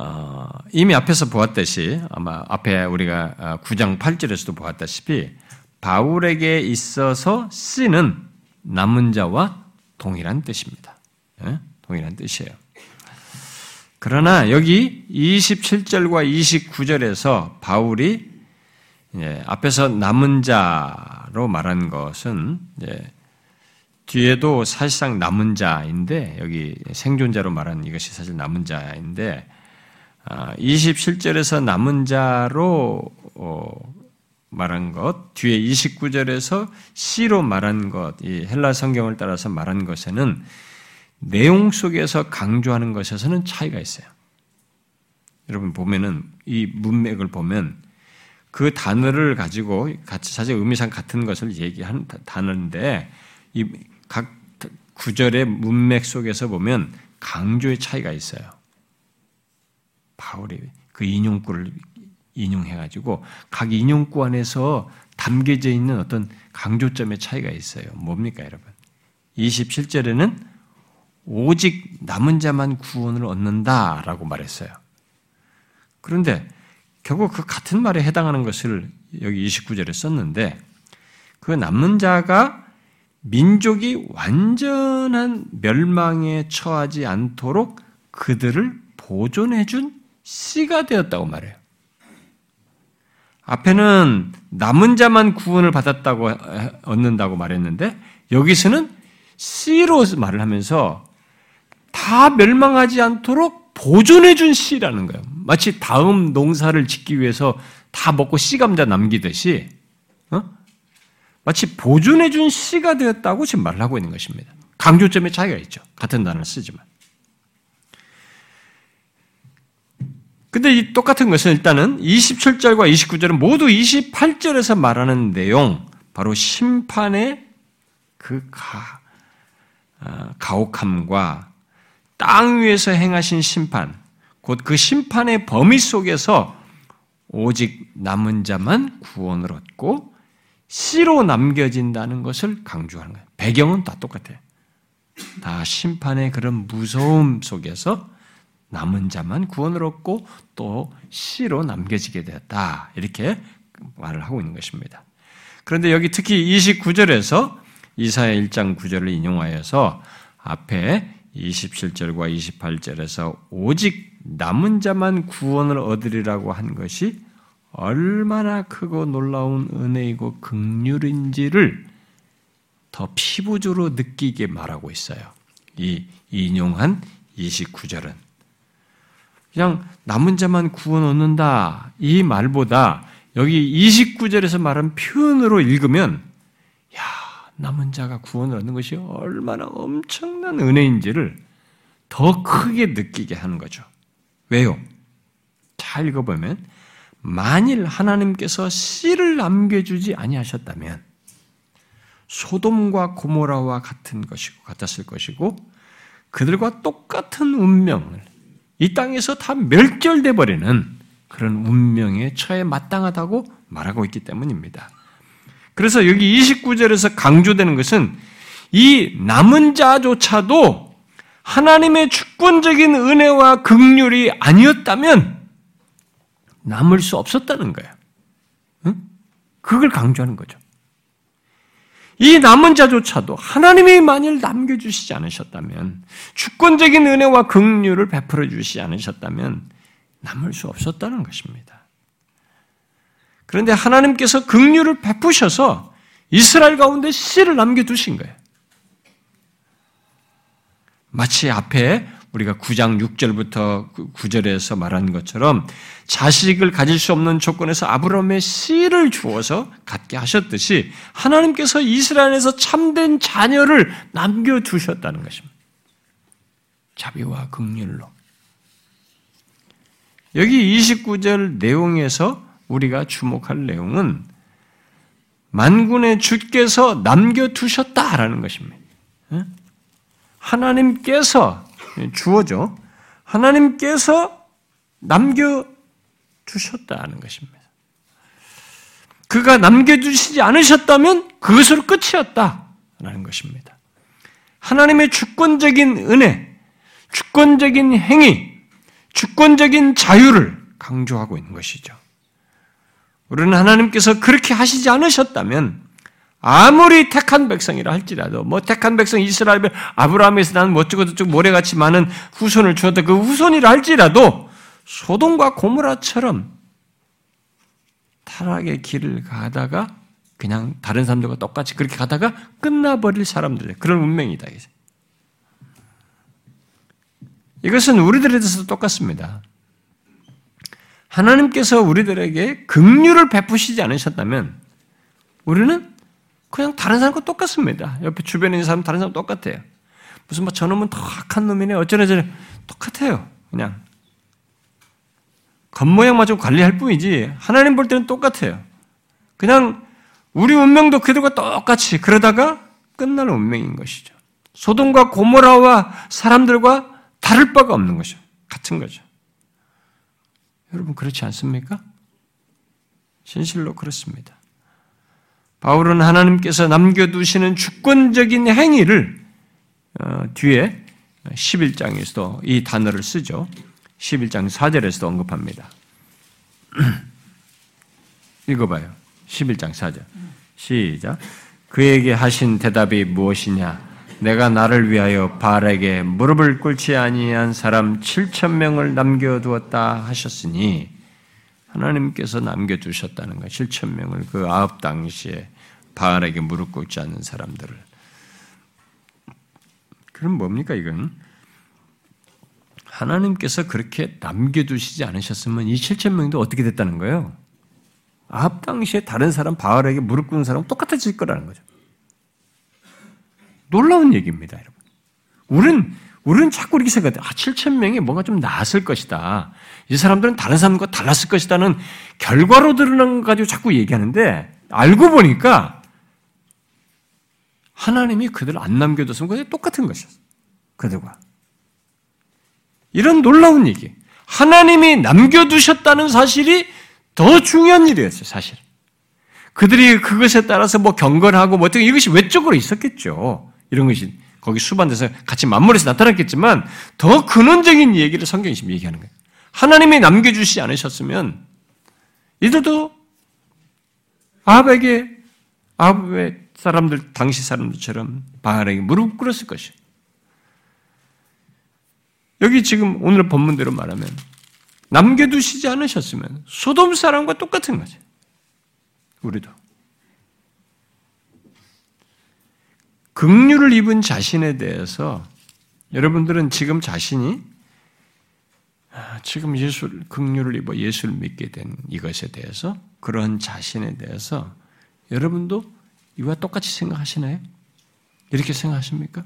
어, 이미 앞에서 보았듯이 아마 앞에 우리가 구 장 팔 절에서도 보았다시피 바울에게 있어서 C는 남은 자와 동일한 뜻입니다. 예? 동일한 뜻이에요. 그러나 여기 이십칠 절과 이십구 절에서 바울이 예, 앞에서 남은 자로 말한 것은 예, 뒤에도 사실상 남은 자인데 여기 생존자로 말한 이것이 사실 남은 자인데 이십칠 절에서 남은 자로 말한 것, 뒤에 이십구 절에서 C로 말한 것, 이 헬라 성경을 따라서 말한 것에는 내용 속에서 강조하는 것에서는 차이가 있어요. 여러분 보면은 이 문맥을 보면 그 단어를 가지고 같이 사실 의미상 같은 것을 얘기한 단어인데 이 각 구절의 문맥 속에서 보면 강조의 차이가 있어요. 바울이 그 인용구를 인용해가지고 각 인용구 안에서 담겨져 있는 어떤 강조점의 차이가 있어요. 뭡니까 여러분? 이십칠 절에는 오직 남은 자만 구원을 얻는다라고 말했어요. 그런데 결국 그 같은 말에 해당하는 것을 여기 이십구 절에 썼는데 그 남는 자가 민족이 완전한 멸망에 처하지 않도록 그들을 보존해 준 씨가 되었다고 말해요. 앞에는 남은 자만 구원을 받았다고 얻는다고 말했는데 여기서는 씨로 말을 하면서 다 멸망하지 않도록 보존해 준 씨라는 거예요. 마치 다음 농사를 짓기 위해서 다 먹고 씨 감자 남기듯이 어? 마치 보존해 준 씨가 되었다고 지금 말을 하고 있는 것입니다. 강조점의 차이가 있죠. 같은 단어를 쓰지만. 근데 이 똑같은 것은 일단은 이십칠 절과 이십구 절은 모두 이십팔 절에서 말하는 내용, 바로 심판의 그 가, 어, 가혹함과 땅 위에서 행하신 심판, 곧 그 심판의 범위 속에서 오직 남은 자만 구원을 얻고 씨로 남겨진다는 것을 강조하는 거예요. 배경은 다 똑같아요. 다 심판의 그런 무서움 속에서 남은 자만 구원을 얻고 또 씨로 남겨지게 되었다. 이렇게 말을 하고 있는 것입니다. 그런데 여기 특히 이십구 절에서 이사야 일 장 구 절을 인용하여서 앞에 이십칠 절과 이십팔 절에서 오직 남은 자만 구원을 얻으리라고 한 것이 얼마나 크고 놀라운 은혜이고 긍휼인지를 더 피부적으로 느끼게 말하고 있어요. 이 인용한 이십구 절은. 그냥 남은 자만 구원 얻는다 이 말보다 여기 이십구 절에서 말한 표현으로 읽으면 야 남은 자가 구원을 얻는 것이 얼마나 엄청난 은혜인지를 더 크게 느끼게 하는 거죠. 왜요? 잘 읽어보면 만일 하나님께서 씨를 남겨주지 아니하셨다면 소돔과 고모라와 같은 것이고 같았을 것이고 그들과 똑같은 운명을 이 땅에서 다 멸절돼 버리는 그런 운명에 처해 마땅하다고 말하고 있기 때문입니다. 그래서 여기 이십구 절에서 강조되는 것은 이 남은 자조차도 하나님의 주권적인 은혜와 긍휼이 아니었다면 남을 수 없었다는 거예요. 응? 그걸 강조하는 거죠. 이 남은 자조차도 하나님이 만일 남겨주시지 않으셨다면 주권적인 은혜와 긍휼을 베풀어 주시지 않으셨다면 남을 수 없었다는 것입니다. 그런데 하나님께서 긍휼을 베푸셔서 이스라엘 가운데 씨를 남겨두신 거예요. 마치 앞에 우리가 구 장 육 절부터 구 절에서 말한 것처럼 자식을 가질 수 없는 조건에서 아브라함의 씨를 주어서 갖게 하셨듯이 하나님께서 이스라엘에서 참된 자녀를 남겨두셨다는 것입니다. 자비와 긍휼로. 여기 이십구 절 내용에서 우리가 주목할 내용은 만군의 주께서 남겨두셨다라는 것입니다. 하나님께서 주어죠. 하나님께서 남겨주셨다는 것입니다. 그가 남겨주시지 않으셨다면 그것으로 끝이었다라는 것입니다. 하나님의 주권적인 은혜, 주권적인 행위, 주권적인 자유를 강조하고 있는 것이죠. 우리는 하나님께서 그렇게 하시지 않으셨다면 아무리 택한 백성이라 할지라도 뭐 택한 백성 이스라엘 아브라함에서 나는 어쩌고저쩌고 모래같이 많은 후손을 주었다 그 후손이라 할지라도 소돔과 고모라처럼 타락의 길을 가다가 그냥 다른 사람들과 똑같이 그렇게 가다가 끝나버릴 사람들 그런 운명이다. 이것은 우리들에 대해서도 똑같습니다. 하나님께서 우리들에게 긍휼을 베푸시지 않으셨다면 우리는 그냥 다른 사람과 똑같습니다. 옆에 주변에 있는 사람 다른 사람 똑같아요. 무슨 뭐 저놈은 더 악한 놈이네 어쩌네 저쩌네 똑같아요. 그냥 겉모양만 좀 관리할 뿐이지 하나님 볼 때는 똑같아요. 그냥 우리 운명도 그들과 똑같이 그러다가 끝나는 운명인 것이죠. 소돔과 고모라와 사람들과 다를 바가 없는 것이죠. 같은 거죠. 여러분 그렇지 않습니까? 진실로 그렇습니다. 바울은 하나님께서 남겨두시는 주권적인 행위를 뒤에 십일 장에서도 이 단어를 쓰죠. 십일 장 사 절에서도 언급합니다. 읽어봐요. 십일 장 사 절 시작. 그에게 하신 대답이 무엇이냐? 내가 나를 위하여 바알에게 무릎을 꿇지 아니한 사람 칠천 명을 남겨두었다 하셨으니, 하나님께서 남겨두셨다는 거예요. 칠천 명을 그 아합 당시에 바알에게 무릎 꿇지 않는 사람들을. 그럼 뭡니까 이건? 하나님께서 그렇게 남겨두시지 않으셨으면 이 칠천 명도 어떻게 됐다는 거예요? 아합 당시에 다른 사람, 바알에게 무릎 꿇는 사람은 똑같아질 거라는 거죠. 놀라운 얘기입니다, 여러분. 우린, 우린 자꾸 이렇게 생각해요. 아, 칠천 명이 뭔가 좀 나았을 것이다. 이 사람들은 다른 사람과 달랐을 것이다는 결과로 드러난 것 가지고 자꾸 얘기하는데, 알고 보니까 하나님이 그들을 안 남겨뒀으면 그게 똑같은 것이었어요. 그들과. 이런 놀라운 얘기. 하나님이 남겨두셨다는 사실이 더 중요한 일이었어요, 사실. 그들이 그것에 따라서 뭐 경건하고 뭐 어떻게 이것이 외적으로 있었겠죠. 이런 것이 거기 수반돼서 같이 맞물려서 나타났겠지만 더 근원적인 얘기를 성경이 지금 얘기하는 거예요. 하나님이 남겨주시지 않으셨으면 이들도 아합에게, 아합의 사람들, 당시 사람들처럼 바알에게 무릎 꿇었을 것이에요. 여기 지금 오늘 본문대로 말하면 남겨두시지 않으셨으면 소돔 사람과 똑같은 거죠. 우리도. 긍휼을 입은 자신에 대해서 여러분들은 지금 자신이 지금 예수를, 긍휼을 입어 예수를 믿게 된 이것에 대해서, 그런 자신에 대해서 여러분도 이와 똑같이 생각하시나요? 이렇게 생각하십니까?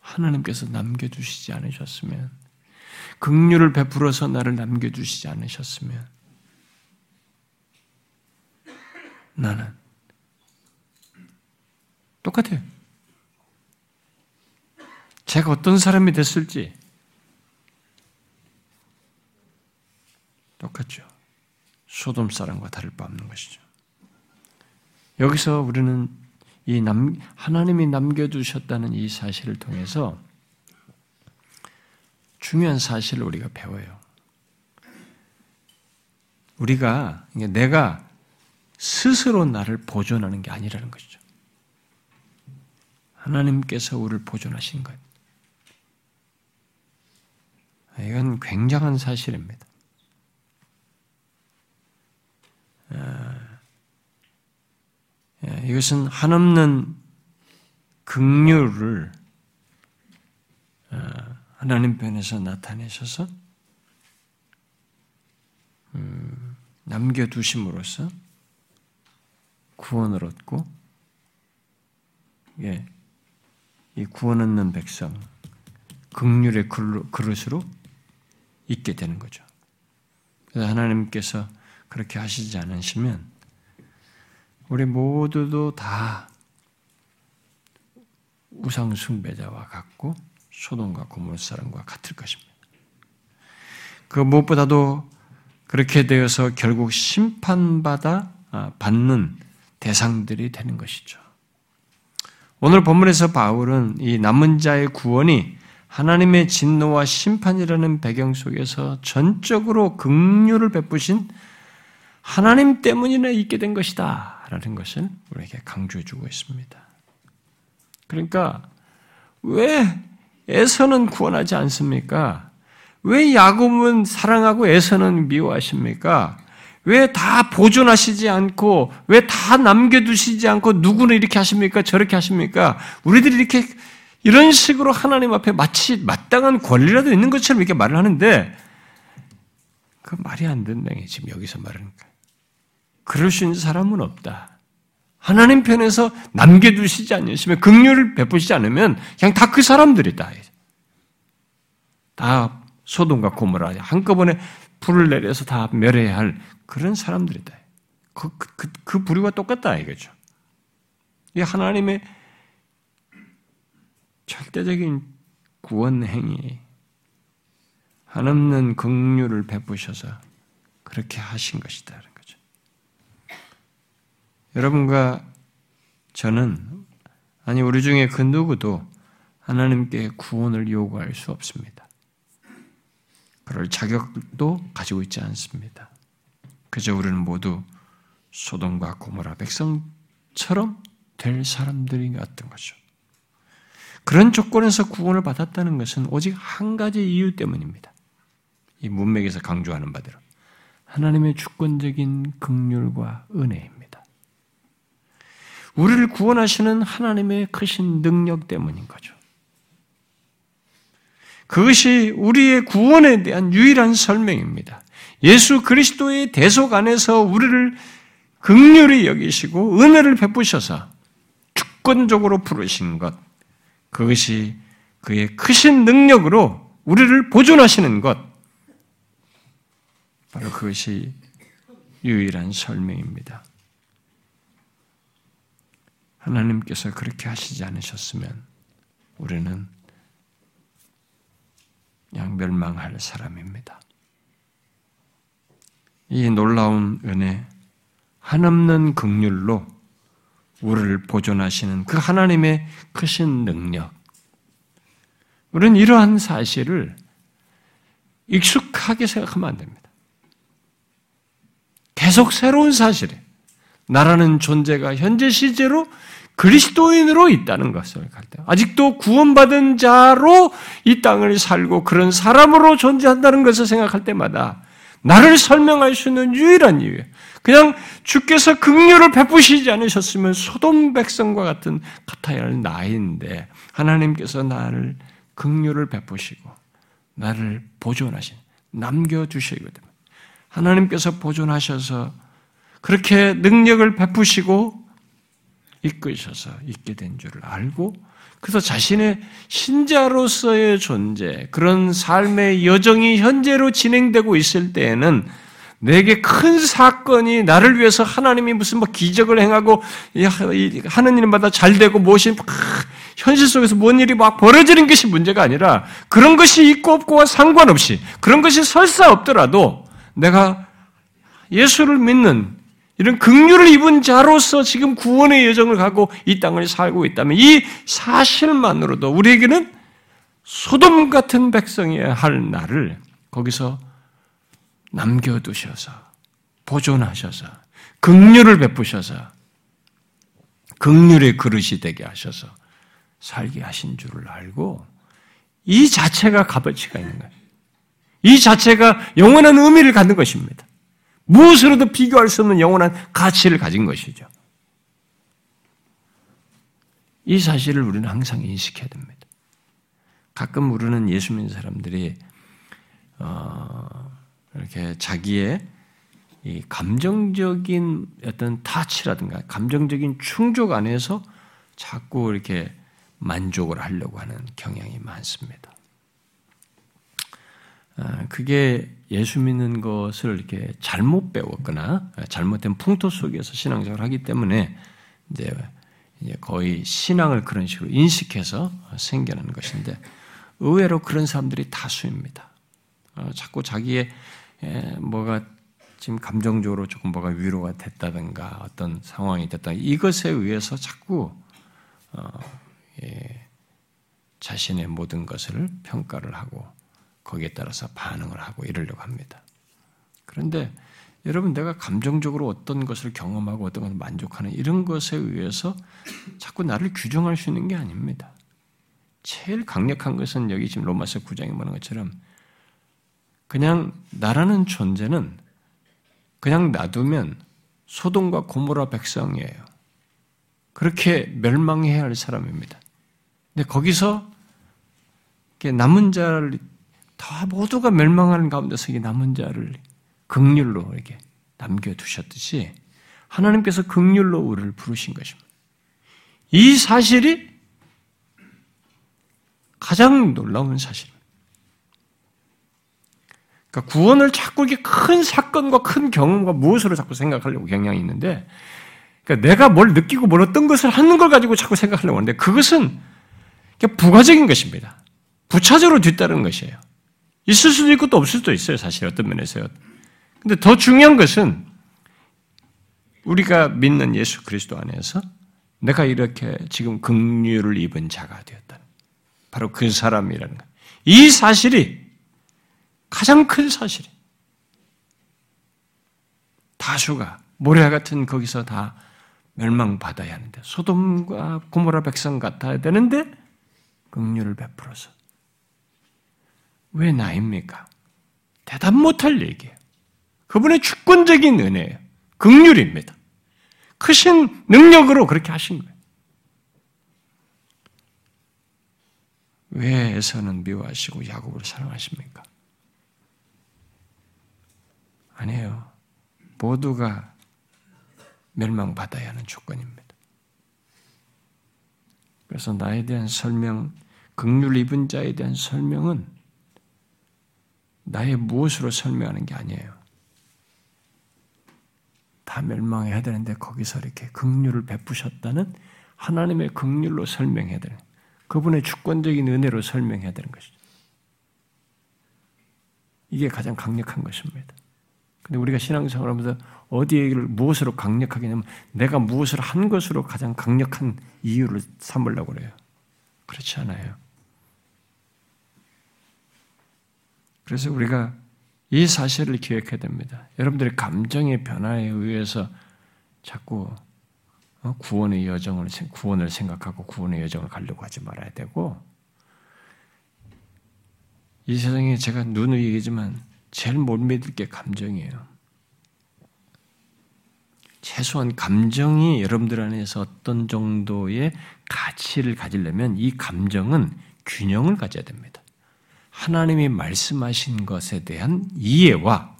하나님께서 남겨주시지 않으셨으면, 긍휼을 베풀어서 나를 남겨주시지 않으셨으면 나는 똑같아요. 제가 어떤 사람이 됐을지 똑같죠. 소돔 사람과 다를 바 없는 것이죠. 여기서 우리는 이 남, 하나님이 남겨두셨다는 이 사실을 통해서 중요한 사실을 우리가 배워요. 우리가, 내가 스스로 나를 보존하는 게 아니라는 것이죠. 하나님께서 우리를 보존하신 것. 이건 굉장한 사실입니다. 이것은 한없는 긍휼을 하나님 편에서 나타내셔서 남겨두심으로써 구원을 얻고, 예, 이 구원 얻는 백성, 긍휼의 그릇으로 있게 되는 거죠. 그래서 하나님께서 그렇게 하시지 않으시면 우리 모두도 다 우상 숭배자와 같고 소돔과 고모르 사람과 같을 것입니다. 그 무엇보다도 그렇게 되어서 결국 심판받아 아, 받는 대상들이 되는 것이죠. 오늘 본문에서 바울은 이 남은 자의 구원이 하나님의 진노와 심판이라는 배경 속에서 전적으로 긍휼을 베푸신 하나님 때문이나 있게 된 것이다 라는 것을 우리에게 강조해주고 있습니다. 그러니까 왜 에서는 구원하지 않습니까? 왜 야곱은 사랑하고 에서는 미워하십니까? 왜 다 보존하시지 않고, 왜 다 남겨두시지 않고, 누구는 이렇게 하십니까? 저렇게 하십니까? 우리들이 이렇게, 이런 식으로 하나님 앞에 마치 마땅한 권리라도 있는 것처럼 이렇게 말을 하는데, 그 말이 안 된다는 게 지금 여기서 말하는 거예요. 그럴 수 있는 사람은 없다. 하나님 편에서 남겨두시지 않으시면, 긍휼을 베푸시지 않으면, 그냥 다 그 사람들이다. 다 소돔과 고모라, 한꺼번에 불을 내려서 다 멸해야 할 그런 사람들이다. 그, 그, 그 부류와 똑같다 이거죠. 이 하나님의 절대적인 구원 행위, 한없는 긍휼을 베푸셔서 그렇게 하신 것이다 라는 거죠. 여러분과 저는, 아니 우리 중에 그 누구도 하나님께 구원을 요구할 수 없습니다. 그럴 자격도 가지고 있지 않습니다. 그저 우리는 모두 소돔과 고모라 백성처럼 될 사람들인 것 같은 거죠. 그런 조건에서 구원을 받았다는 것은 오직 한 가지 이유 때문입니다. 이 문맥에서 강조하는 바대로 하나님의 주권적인 긍휼과 은혜입니다. 우리를 구원하시는 하나님의 크신 능력 때문인 거죠. 그것이 우리의 구원에 대한 유일한 설명입니다. 예수 그리스도의 대속 안에서 우리를 긍휼히 여기시고 은혜를 베푸셔서 주권적으로 부르신 것, 그것이 그의 크신 능력으로 우리를 보존하시는 것, 바로 그것이 유일한 설명입니다. 하나님께서 그렇게 하시지 않으셨으면 우리는 양멸망할 사람입니다. 이 놀라운 은혜, 한없는 긍휼로 우리를 보존하시는 그 하나님의 크신 능력, 우리는 이러한 사실을 익숙하게 생각하면 안 됩니다. 계속 새로운 사실에 나라는 존재가 현재 시제로 그리스도인으로 있다는 것을 갈 때, 아직도 구원받은 자로 이 땅을 살고 그런 사람으로 존재한다는 것을 생각할 때마다 나를 설명할 수 있는 유일한 이유예요. 그냥 주께서 긍휼을 베푸시지 않으셨으면 소돔 백성과 같은 같아야 할 나인데 하나님께서 나를 긍휼을 베푸시고 나를 보존하신, 남겨주시고 하나님께서 보존하셔서 그렇게 능력을 베푸시고 이끄셔서 있게 된 줄을 알고, 그래서 자신의 신자로서의 존재, 그런 삶의 여정이 현재로 진행되고 있을 때에는 내게 큰 사건이 나를 위해서 하나님이 무슨 뭐 기적을 행하고 하는 일마다 잘 되고 무엇이 현실 속에서 뭔 일이 막 벌어지는 것이 문제가 아니라 그런 것이 있고 없고와 상관없이, 그런 것이 설사 없더라도 내가 예수를 믿는 이런 긍휼을 입은 자로서 지금 구원의 여정을 가고 이 땅을 살고 있다면 이 사실만으로도 우리에게는 소돔 같은 백성이어야 할 나를 거기서 남겨두셔서 보존하셔서 긍휼을 베푸셔서 긍휼의 그릇이 되게 하셔서 살게 하신 줄을 알고, 이 자체가 값어치가 있는 거예요. 이 자체가 영원한 의미를 갖는 것입니다. 무엇으로도 비교할 수 없는 영원한 가치를 가진 것이죠. 이 사실을 우리는 항상 인식해야 됩니다. 가끔 우리는 예수 믿는 사람들이 어, 이렇게 자기의 이 감정적인 어떤 타치라든가 감정적인 충족 안에서 자꾸 이렇게 만족을 하려고 하는 경향이 많습니다. 그게 예수 믿는 것을 이렇게 잘못 배웠거나 잘못된 풍토 속에서 신앙생활을 하기 때문에 이제 거의 신앙을 그런 식으로 인식해서 생겨나는 것인데, 의외로 그런 사람들이 다수입니다. 자꾸 자기의 뭐가 지금 감정적으로 조금 뭐가 위로가 됐다든가 어떤 상황이 됐다, 이것에 의해서 자꾸 자신의 모든 것을 평가를 하고 거기에 따라서 반응을 하고 이러려고 합니다. 그런데 여러분, 내가 감정적으로 어떤 것을 경험하고 어떤 것을 만족하는 이런 것에 의해서 자꾸 나를 규정할 수 있는 게 아닙니다. 제일 강력한 것은 여기 지금 로마서 구 장에 말하는 것처럼 그냥 나라는 존재는 그냥 놔두면 소돔과 고모라 백성이에요. 그렇게 멸망해야 할 사람입니다. 근데 거기서 남은 자를 다 모두가 멸망하는 가운데서 이 남은 자를 긍휼로 이렇게 남겨두셨듯이 하나님께서 긍휼로 우리를 부르신 것입니다. 이 사실이 가장 놀라운 사실입니다. 그러니까 구원을 자꾸 이렇게 큰 사건과 큰 경험과 무엇으로 자꾸 생각하려고 경향이 있는데, 그러니까 내가 뭘 느끼고 뭘 어떤 것을 하는 걸 가지고 자꾸 생각하려고 하는데, 그것은 부가적인 것입니다. 부차적으로 뒤따르는 것이에요. 있을 수도 있고 또 없을 수도 있어요, 사실 어떤 면에서요. 근데 더 중요한 것은 우리가 믿는 예수 그리스도 안에서 내가 이렇게 지금 긍휼을 입은 자가 되었다는, 바로 그 사람이라는 것. 이 사실이 가장 큰 사실이에요. 다수가 모래와 같은 거기서 다 멸망받아야 하는데 소돔과 고모라 백성 같아야 되는데 긍휼을 베풀어서 왜 나입니까? 대답 못할 얘기예요. 그분의 주권적인 은혜예요. 긍휼입니다. 크신 능력으로 그렇게 하신 거예요. 왜 에서는 미워하시고 야곱을 사랑하십니까? 아니에요. 모두가 멸망받아야 하는 조건입니다. 그래서 나에 대한 설명, 긍휼 입은 자에 대한 설명은 나의 무엇으로 설명하는 게 아니에요. 다 멸망해야 되는데 거기서 이렇게 긍휼을 베푸셨다는 하나님의 긍휼로 설명해야 되는, 그분의 주권적인 은혜로 설명해야 되는 것이죠. 이게 가장 강력한 것입니다. 근데 우리가 신앙생활 하면서 어디에 무엇으로 강력하게 하냐면 내가 무엇을 한 것으로 가장 강력한 이유를 삼으려고 그래요. 그렇지 않아요. 그래서 우리가 이 사실을 기억해야 됩니다. 여러분들의 감정의 변화에 의해서 자꾸 구원의 여정을, 구원을 생각하고 구원의 여정을 가려고 하지 말아야 되고, 이 세상에 제가 누누이 얘기지만 제일 못 믿을 게 감정이에요. 최소한 감정이 여러분들 안에서 어떤 정도의 가치를 가지려면 이 감정은 균형을 가져야 됩니다. 하나님이 말씀하신 것에 대한 이해와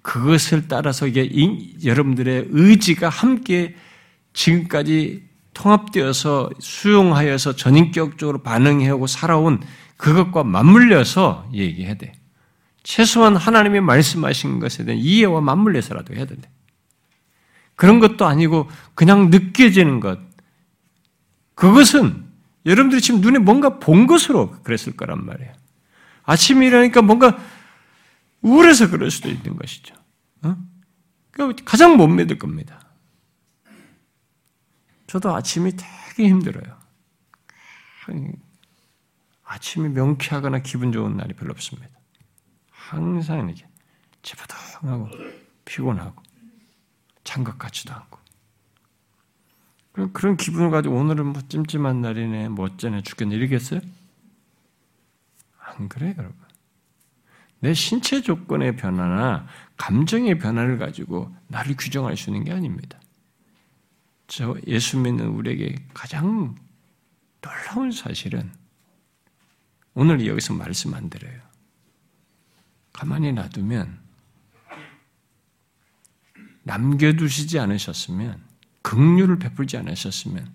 그것을 따라서 이게 이, 여러분들의 의지가 함께 지금까지 통합되어서 수용하여서 전인격적으로 반응하고 살아온 그것과 맞물려서 얘기해야 돼. 최소한 하나님이 말씀하신 것에 대한 이해와 맞물려서라도 해야 된대. 그런 것도 아니고 그냥 느껴지는 것. 그것은 여러분들이 지금 눈에 뭔가 본 것으로 그랬을 거란 말이에요. 아침에 일어나니까 뭔가 우울해서 그럴 수도 있는 것이죠. 어? 그러니까 가장 못 믿을 겁니다. 저도 아침이 되게 힘들어요. 아침이 명쾌하거나 기분 좋은 날이 별로 없습니다. 항상 이렇게 찌뿌둥하고 피곤하고 장갑 같지도 않고 그런, 그런 기분을 가지고 오늘은 뭐 찜찜한 날이네, 멋지네 죽겠네 이러겠어요? 안 그래 여러분. 내 신체 조건의 변화나 감정의 변화를 가지고 나를 규정할 수 있는 게 아닙니다. 저 예수 믿는 우리에게 가장 놀라운 사실은 오늘 여기서 말씀 안 드려요. 가만히 놔두면, 남겨두시지 않으셨으면, 긍휼을 베풀지 않으셨으면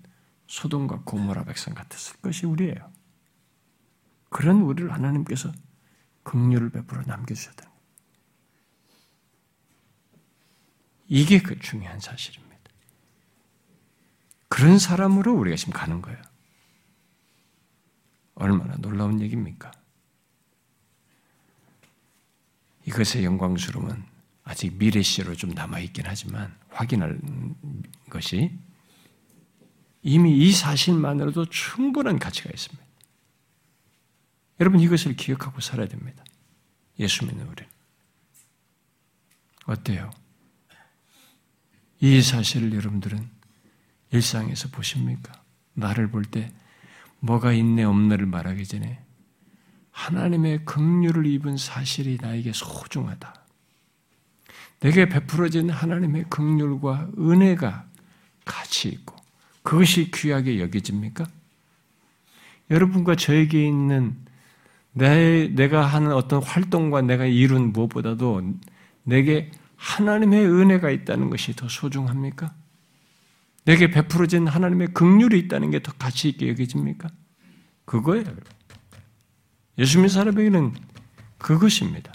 소돔과 고모라 백성 같았을 것이 우리예요. 그런 우리를 하나님께서 긍휼을 베풀어 남겨주셨다는 거예요. 이게 그 중요한 사실입니다. 그런 사람으로 우리가 지금 가는 거예요. 얼마나 놀라운 얘기입니까? 이것의 영광스러움은 아직 미래시로 좀 남아있긴 하지만 확인할 것이 이미 이 사실만으로도 충분한 가치가 있습니다. 여러분 이것을 기억하고 살아야 됩니다. 예수 믿는 우리는. 어때요? 이 사실을 여러분들은 일상에서 보십니까? 나를 볼 때 뭐가 있네 없네를 말하기 전에 하나님의 긍휼을 입은 사실이 나에게 소중하다. 내게 베풀어진 하나님의 긍휼과 은혜가 가치 있고 그것이 귀하게 여겨집니까? 여러분과 저에게 있는 내, 내가 하는 어떤 활동과 내가 이룬 무엇보다도 내게 하나님의 은혜가 있다는 것이 더 소중합니까? 내게 베풀어진 하나님의 긍휼이 있다는 게 더 가치 있게 여겨집니까? 그거예요. 예수 믿는 사람에게는 그것입니다.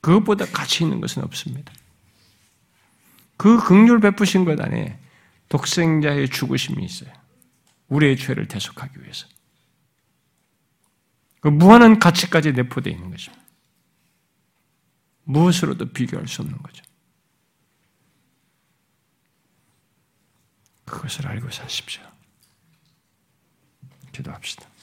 그것보다 가치 있는 것은 없습니다. 그 긍휼 베푸신 것 안에 독생자의 죽으심이 있어요. 우리의 죄를 대속하기 위해서. 그 무한한 가치까지 내포되어 있는 것입니다. 무엇으로도 비교할 수 없는 거죠. 그것을 알고 사십시오. 기도합시다.